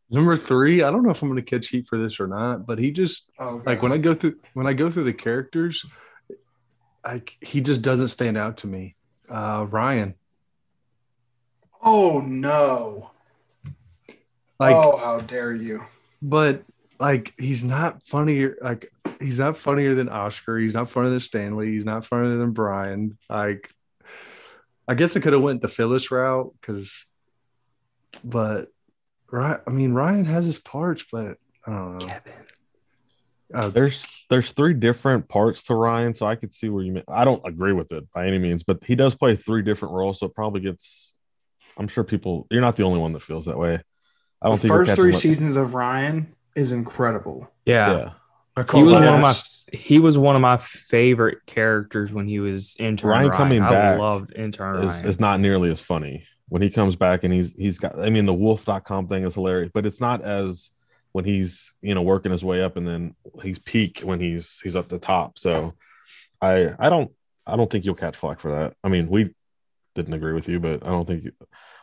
Number 3, I don't know if I'm going to catch heat for this or not, but he just like when I go through the characters, he just doesn't stand out to me. Ryan. Oh no! Like, oh, how dare you! But like, he's not funnier. Like, he's not funnier than Oscar. He's not funnier than Stanley. He's not funnier than Brian. Like, I guess I could have went the Phyllis route but right. I mean, Ryan has his parts, but I don't know. Kevin. There's 3 different parts to Ryan, so I could see where you mean. I don't agree with it by any means, but he does play 3 different roles, so it probably gets. I'm sure people. You're not the only one that feels that way. I don't think the first 3 seasons of Ryan is incredible. Yeah. He was one of my favorite characters when he was Intern Ryan. Coming back, I loved Intern Ryan. It's not nearly as funny when he comes back, and he's got. I mean, the Wolf.com thing is hilarious, but it's not as. When he's working his way up, and then he's peak when he's at the top. So I don't think you'll catch flack for that. I mean, we didn't agree with you, but I don't think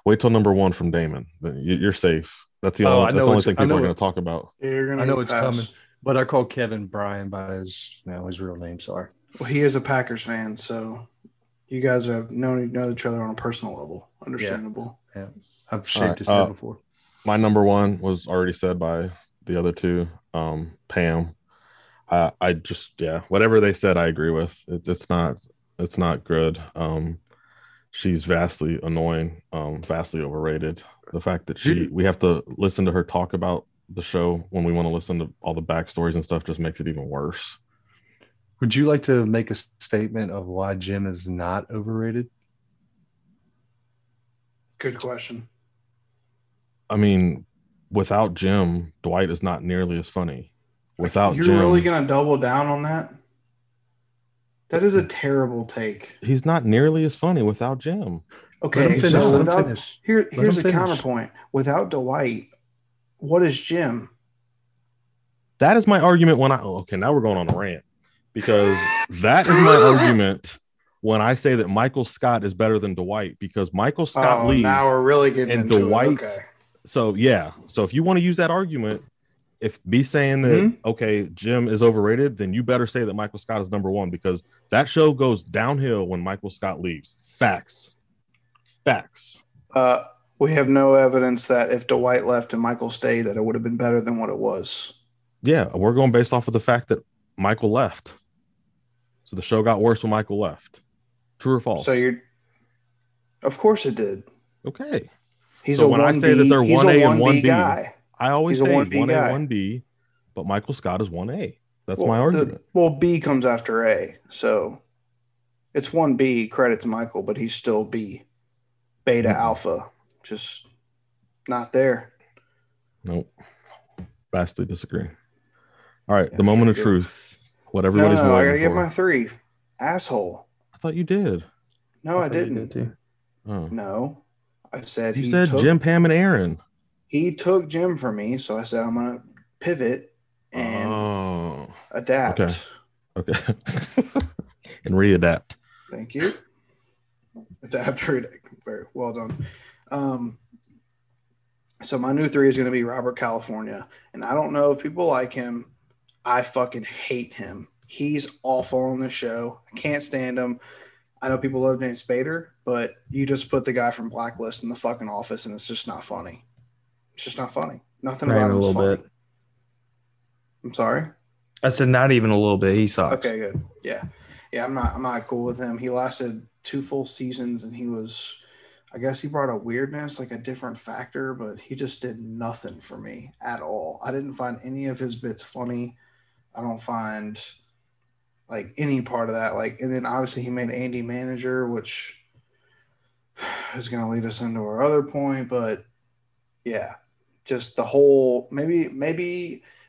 wait till number 1 from Damon. You're safe. That's the only thing people are going to talk about. I know it's coming, but I call Kevin Bryan by his real name. Sorry. Well, he is a Packers fan, so you guys have known each other on a personal level. Understandable. Yeah. I've shaped his head before. My number 1 was already said by the other 2, Pam. Whatever they said, I agree with. It's not good. She's vastly annoying, vastly overrated. The fact that we have to listen to her talk about the show when we want to listen to all the backstories and stuff just makes it even worse. Would you like to make a statement of why Jim is not overrated? Good question. I mean, without Jim, Dwight is not nearly as funny. Without Jim, you're really going to double down on that? That is a terrible take. He's not nearly as funny without Jim. Okay, so here's a counterpoint. Without Dwight, what is Jim? That is my argument when now we're going on a rant. Because that is my argument when I say that Michael Scott is better than Dwight, because Michael Scott leaves. Now we're really getting into Dwight. It. Okay. So, yeah. So, if you want to use that argument, saying that, okay, Jim is overrated, then you better say that Michael Scott is number 1, because that show goes downhill when Michael Scott leaves. Facts. We have no evidence that if Dwight left and Michael stayed, that it would have been better than what it was. Yeah. We're going based off of the fact that Michael left. So, the show got worse when Michael left. True or false? Of course it did. Okay. He's so a when 1B, I say that they're 1A and 1B guy, I always say 1A guy. 1B, but Michael Scott is 1A. That's my argument. B comes after A, so it's 1B. Credit to Michael, but he's still B. Beta Alpha, just not there. Nope. Vastly disagree. All right, the moment of truth. What everybody's waiting for. I gotta get my 3. Asshole. I thought you did. No, I didn't. Did oh. No. I said you said Jim, Pam, and Aaron. He took Jim from me, so I said I'm going to pivot and adapt. Okay. And readapt. Thank you. Adapt, very well done. So my new 3 is going to be Robert California, and I don't know if people like him. I fucking hate him. He's awful on this show. I can't stand him. I know people love James Spader, but you just put the guy from Blacklist in the fucking office, and it's just not funny. Nothing about him is funny. I'm sorry? I said not even a little bit. He sucks. Okay, good. Yeah. Yeah, I'm not cool with him. He lasted 2 full seasons, and he was – I guess he brought a weirdness, like a different factor, but he just did nothing for me at all. I didn't find any of his bits funny. I don't find, like, any part of that. Like, and then obviously he made Andy manager, which is going to lead us into our other point. But, yeah, just the whole – maybe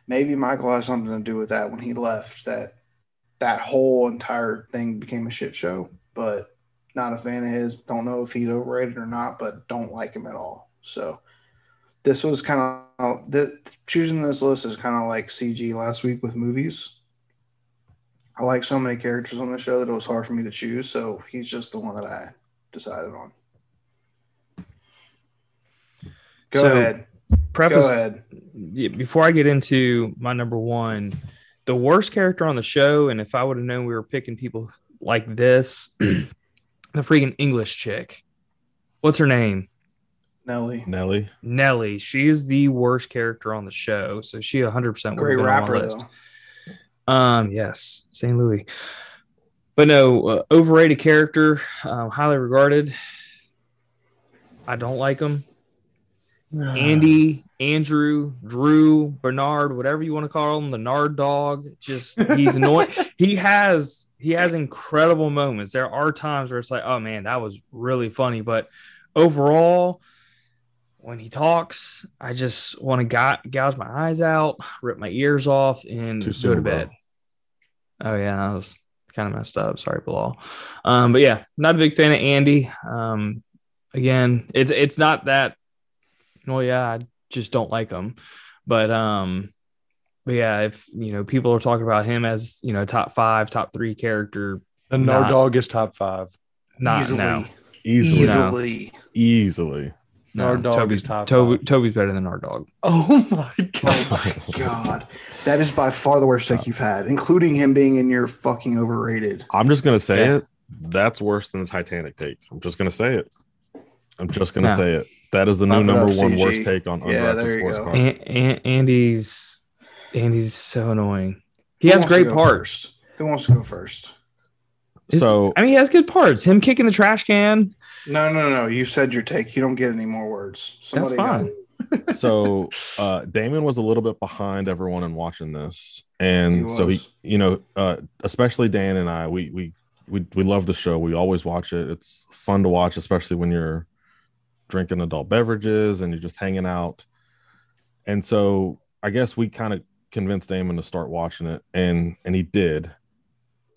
Michael has something to do with that when he left, that whole entire thing became a shit show, but not a fan of his. Don't know if he's overrated or not, but don't like him at all. So this was kind of choosing this list is kind of like CG last week with movies. I like so many characters on the show that it was hard for me to choose. So he's just the one that I decided on. Go ahead. Before I get into my number one, the worst character on the show, and if I would have known we were picking people like this, the freaking English chick. What's her name? Nellie. She is the worst character on the show, so she 100% would have been on my list. Though. Yes, St. Louis. But no, overrated character, highly regarded. I don't like him. Andy, Andrew, Drew, Bernard, whatever you want to call him, the Nard dog. Just he's annoying. He has incredible moments. There are times where it's like, oh man, that was really funny. But overall, when he talks, I just want to gouge my eyes out, rip my ears off, and go to bed. Bro. Oh yeah, that was kind of messed up. Sorry, Bilal. But yeah, not a big fan of Andy. Again, it's not that. Well, yeah, I just don't like him. But yeah, if, you know, people are talking about him as, you know, top 3 character. The Nard dog is top 5. Easily. Nard dog Toby's, is top 5. Toby's better than Nard dog. Oh my God. That is by far the worst pick you've had, including him being in your fucking overrated. I'm just going to say it. That's worse than the Titanic take. I'm just going to say it. That is the new number one worst take on undrafted sports cards. Andy's so annoying. He has great parts. Who wants to go first? He has good parts. Him kicking the trash can. No. You said your take. You don't get any more words. Somebody that's fine. So Damon was a little bit behind everyone in watching this, and especially Dan and I, we love the show. We always watch it. It's fun to watch, especially when you're drinking adult beverages and you're just hanging out. And so I guess we kind of convinced Damon to start watching it, and he did.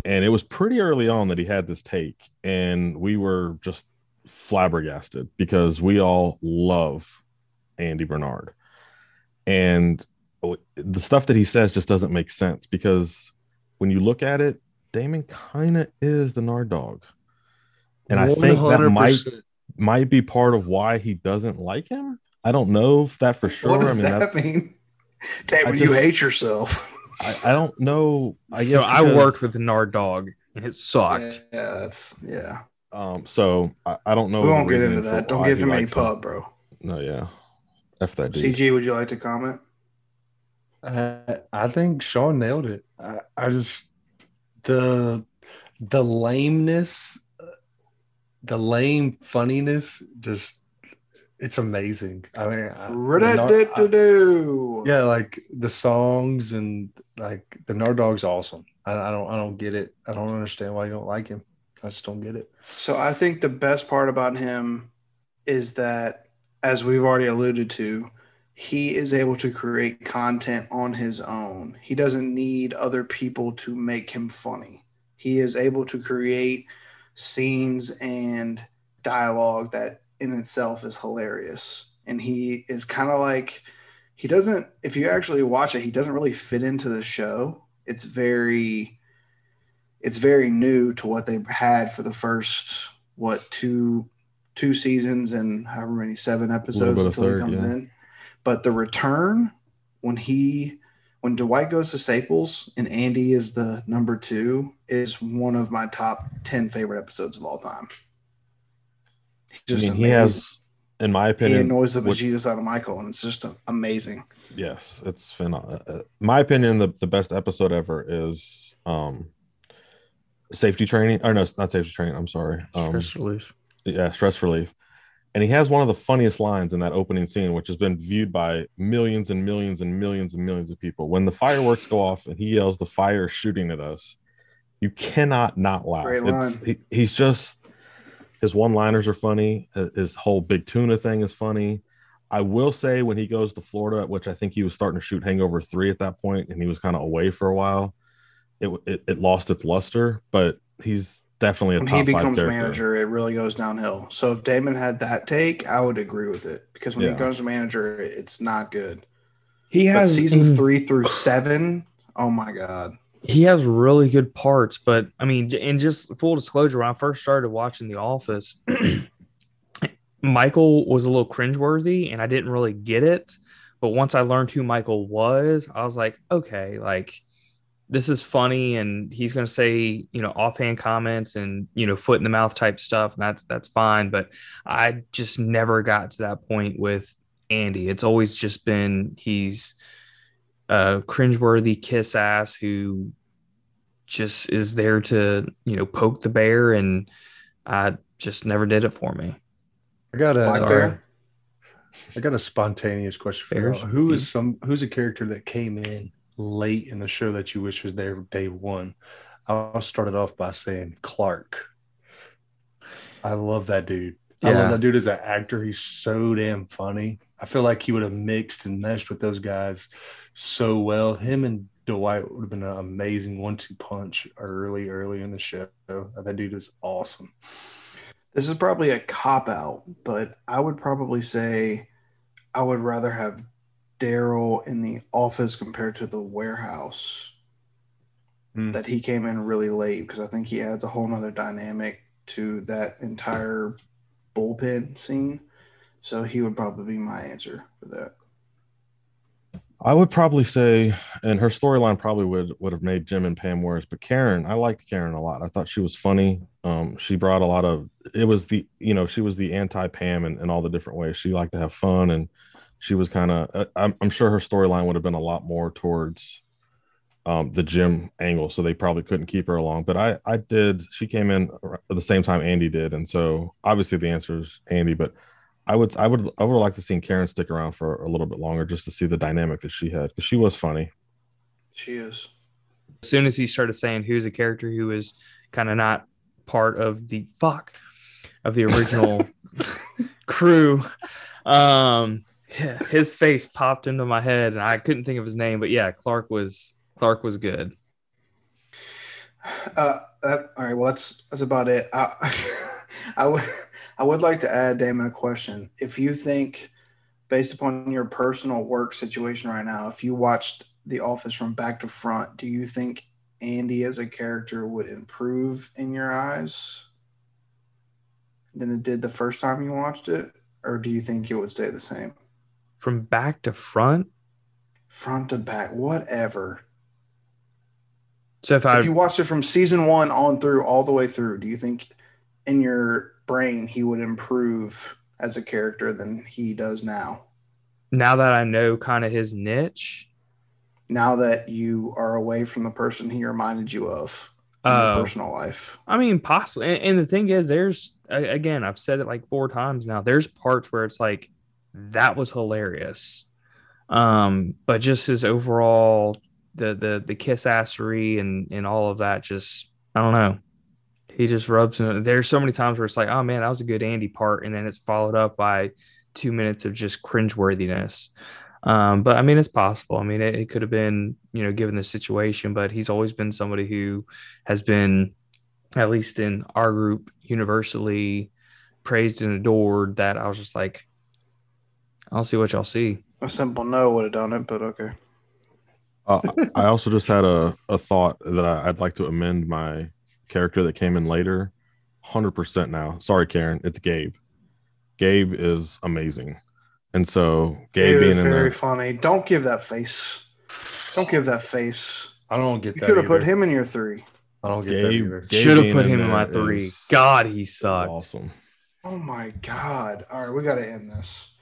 And it was pretty early on that he had this take, and we were just flabbergasted because we all love Andy Bernard. And the stuff that he says just doesn't make sense, because when you look at it, Damon kind of is the Nard dog. And 100%. I think that might be part of why he doesn't like him. I don't know if that for sure. What does that mean? Damon, you hate yourself. I don't know. I guess I worked with the Nard dog, and it sucked. Yeah. So I don't know. We won't get into that. Don't give him any pub, bro. No, yeah. F that dude. CG, would you like to comment? I think Sean nailed it. I just the lameness. The lame funniness, just it's amazing. I mean, like the songs and like the Nard dog's awesome. I don't get it. I don't understand why you don't like him. I just don't get it. So I think the best part about him is that, as we've already alluded to, he is able to create content on his own. He doesn't need other people to make him funny. He is able to create scenes and dialogue that in itself is hilarious. And he is kind of like, he doesn't, if you actually watch it, he doesn't really fit into the show. It's very new to what they had for the first, two seasons and however many 7 episodes until he comes in. But the return, when Dwight goes to Staples and Andy is the number 2, is one of my top 10 favorite episodes of all time. He has in my opinion, he annoys the bejesus out of Michael, and it's just amazing. Yes, it's phenomenal. My opinion, the best episode ever is safety training. Or no, it's not safety training. I'm sorry. Stress relief. Yeah, stress relief. And he has one of the funniest lines in that opening scene, which has been viewed by millions and millions and millions and millions of people. When the fireworks go off and he yells, "The fire shooting at us," you cannot not laugh. Great line. He's just, his one-liners are funny. His whole big tuna thing is funny. I will say when he goes to Florida, which I think he was starting to shoot Hangover 3 at that point, and he was kind of away for a while, it lost its luster, but he's definitely a top five. When he becomes manager, it really goes downhill. So if Damon had that take, I would agree with it, because when he becomes manager, it's not good. He has seasons 3 through 7. Oh my God. He has really good parts, but I mean, and just full disclosure, when I first started watching The Office, Michael was a little cringeworthy and I didn't really get it. But once I learned who Michael was, I was like, okay, like, this is funny, and he's going to say, you know, offhand comments and, you know, foot in the mouth type stuff. And that's fine. But I just never got to that point with Andy. It's always just been, he's a cringeworthy kiss ass who just is there to, you know, poke the bear. And I just never did it for me. I got a spontaneous question for you. Who's a character that came in late in the show that you wish was there day one? I'll start it off by saying Clark. I love that dude. Yeah. I love that dude as an actor. He's so damn funny. I feel like he would have mixed and meshed with those guys so well. Him and Dwight would have been an amazing 1-2 punch early in the show. That dude is awesome. This is probably a cop-out, but I would probably say I would rather have Daryl in The Office compared to The Warehouse, that he came in really late, because I think he adds a whole nother dynamic to that entire bullpen scene. So he would probably be my answer for that. I would probably say, and her storyline probably would have made Jim and Pam worse, but Karen, I liked Karen a lot. I thought she was funny. She brought a lot of, it was the, you know, she was the anti-Pam in all the different ways. She liked to have fun, and she was kind of, I'm sure her storyline would have been a lot more towards the Jim angle, so they probably couldn't keep her along. But she came in at the same time Andy did, and so obviously the answer is Andy. But I would have liked to see Karen stick around for a little bit longer, just to see the dynamic that she had, because she was funny. She is. As soon as he started saying who's a character who is kind of not part of the original crew, yeah, his face popped into my head, and I couldn't think of his name. But yeah, Clark was good. All right, well, that's about it. I would like to add, Damon, a question. If you think, based upon your personal work situation right now, if you watched The Office from back to front, do you think Andy as a character would improve in your eyes than it did the first time you watched it, or do you think it would stay the same? From back to front? Front to back, whatever. So if you watched it from season 1 on through, all the way through, do you think in your brain he would improve as a character than he does now? Now that I know kind of his niche? Now that you are away from the person he reminded you of in your personal life? I mean, possibly. And the thing is, there's, again, I've said it like 4 times now, there's parts where it's like, that was hilarious. But just his overall, the kiss-assery and all of that, just, I don't know. He just rubs in. There's so many times where it's like, oh man, that was a good Andy part. And then it's followed up by 2 minutes of just cringeworthiness. But I mean, it's possible. I mean, it could have been, you know, given the situation, but he's always been somebody who has been, at least in our group, universally praised and adored, that I was just like, I'll see what y'all see. A simple no would have done it, but okay. I also just had a thought that I'd like to amend my character that came in later. 100% now. Sorry, Karen. It's Gabe. Gabe is amamazing. And so Gabe being in there. Very funny. Don't give that face. Don't give that face. I don't get that. You could have put him in your 3. I don't get that either. Should have put him in my 3. God, he sucked. Awesome. Oh, my God. All right, we got to end this.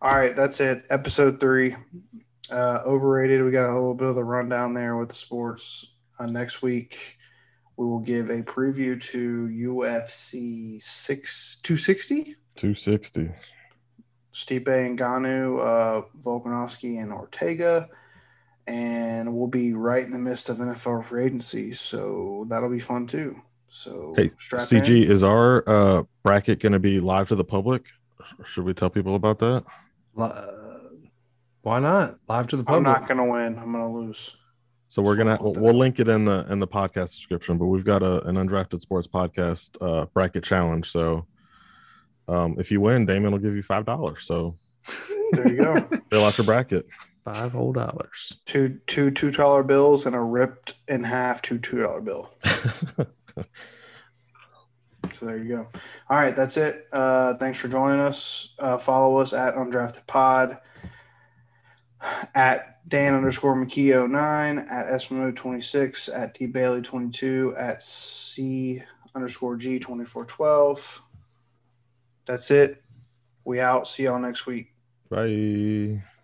All right, that's it. Episode 3, overrated. We got a little bit of the rundown there with the sports. Next week, we will give a preview to UFC 260. 260. Stipe Ngannou, Volkanovski, and Ortega. And we'll be right in the midst of NFL free agency, so that'll be fun too. So, hey, CG, is our bracket going to be live to the public? Should we tell people about that? Why not live to the public? I'm not going to win. I'm going to lose. So we'll link it in the podcast description. But we've got an Undrafted Sports Podcast bracket challenge. So if you win, Damon will give you $5. So there you go. Fill out your bracket. $5 whole dollars. Two $2 bills and a ripped in half $2 bill. So there you go. All right, that's it. Thanks for joining us. Follow us at Undrafted Pod, at Dan_McKee09, at Esmo26, at DBailey22, at C_G2412. That's it. We out. See y'all next week. Bye.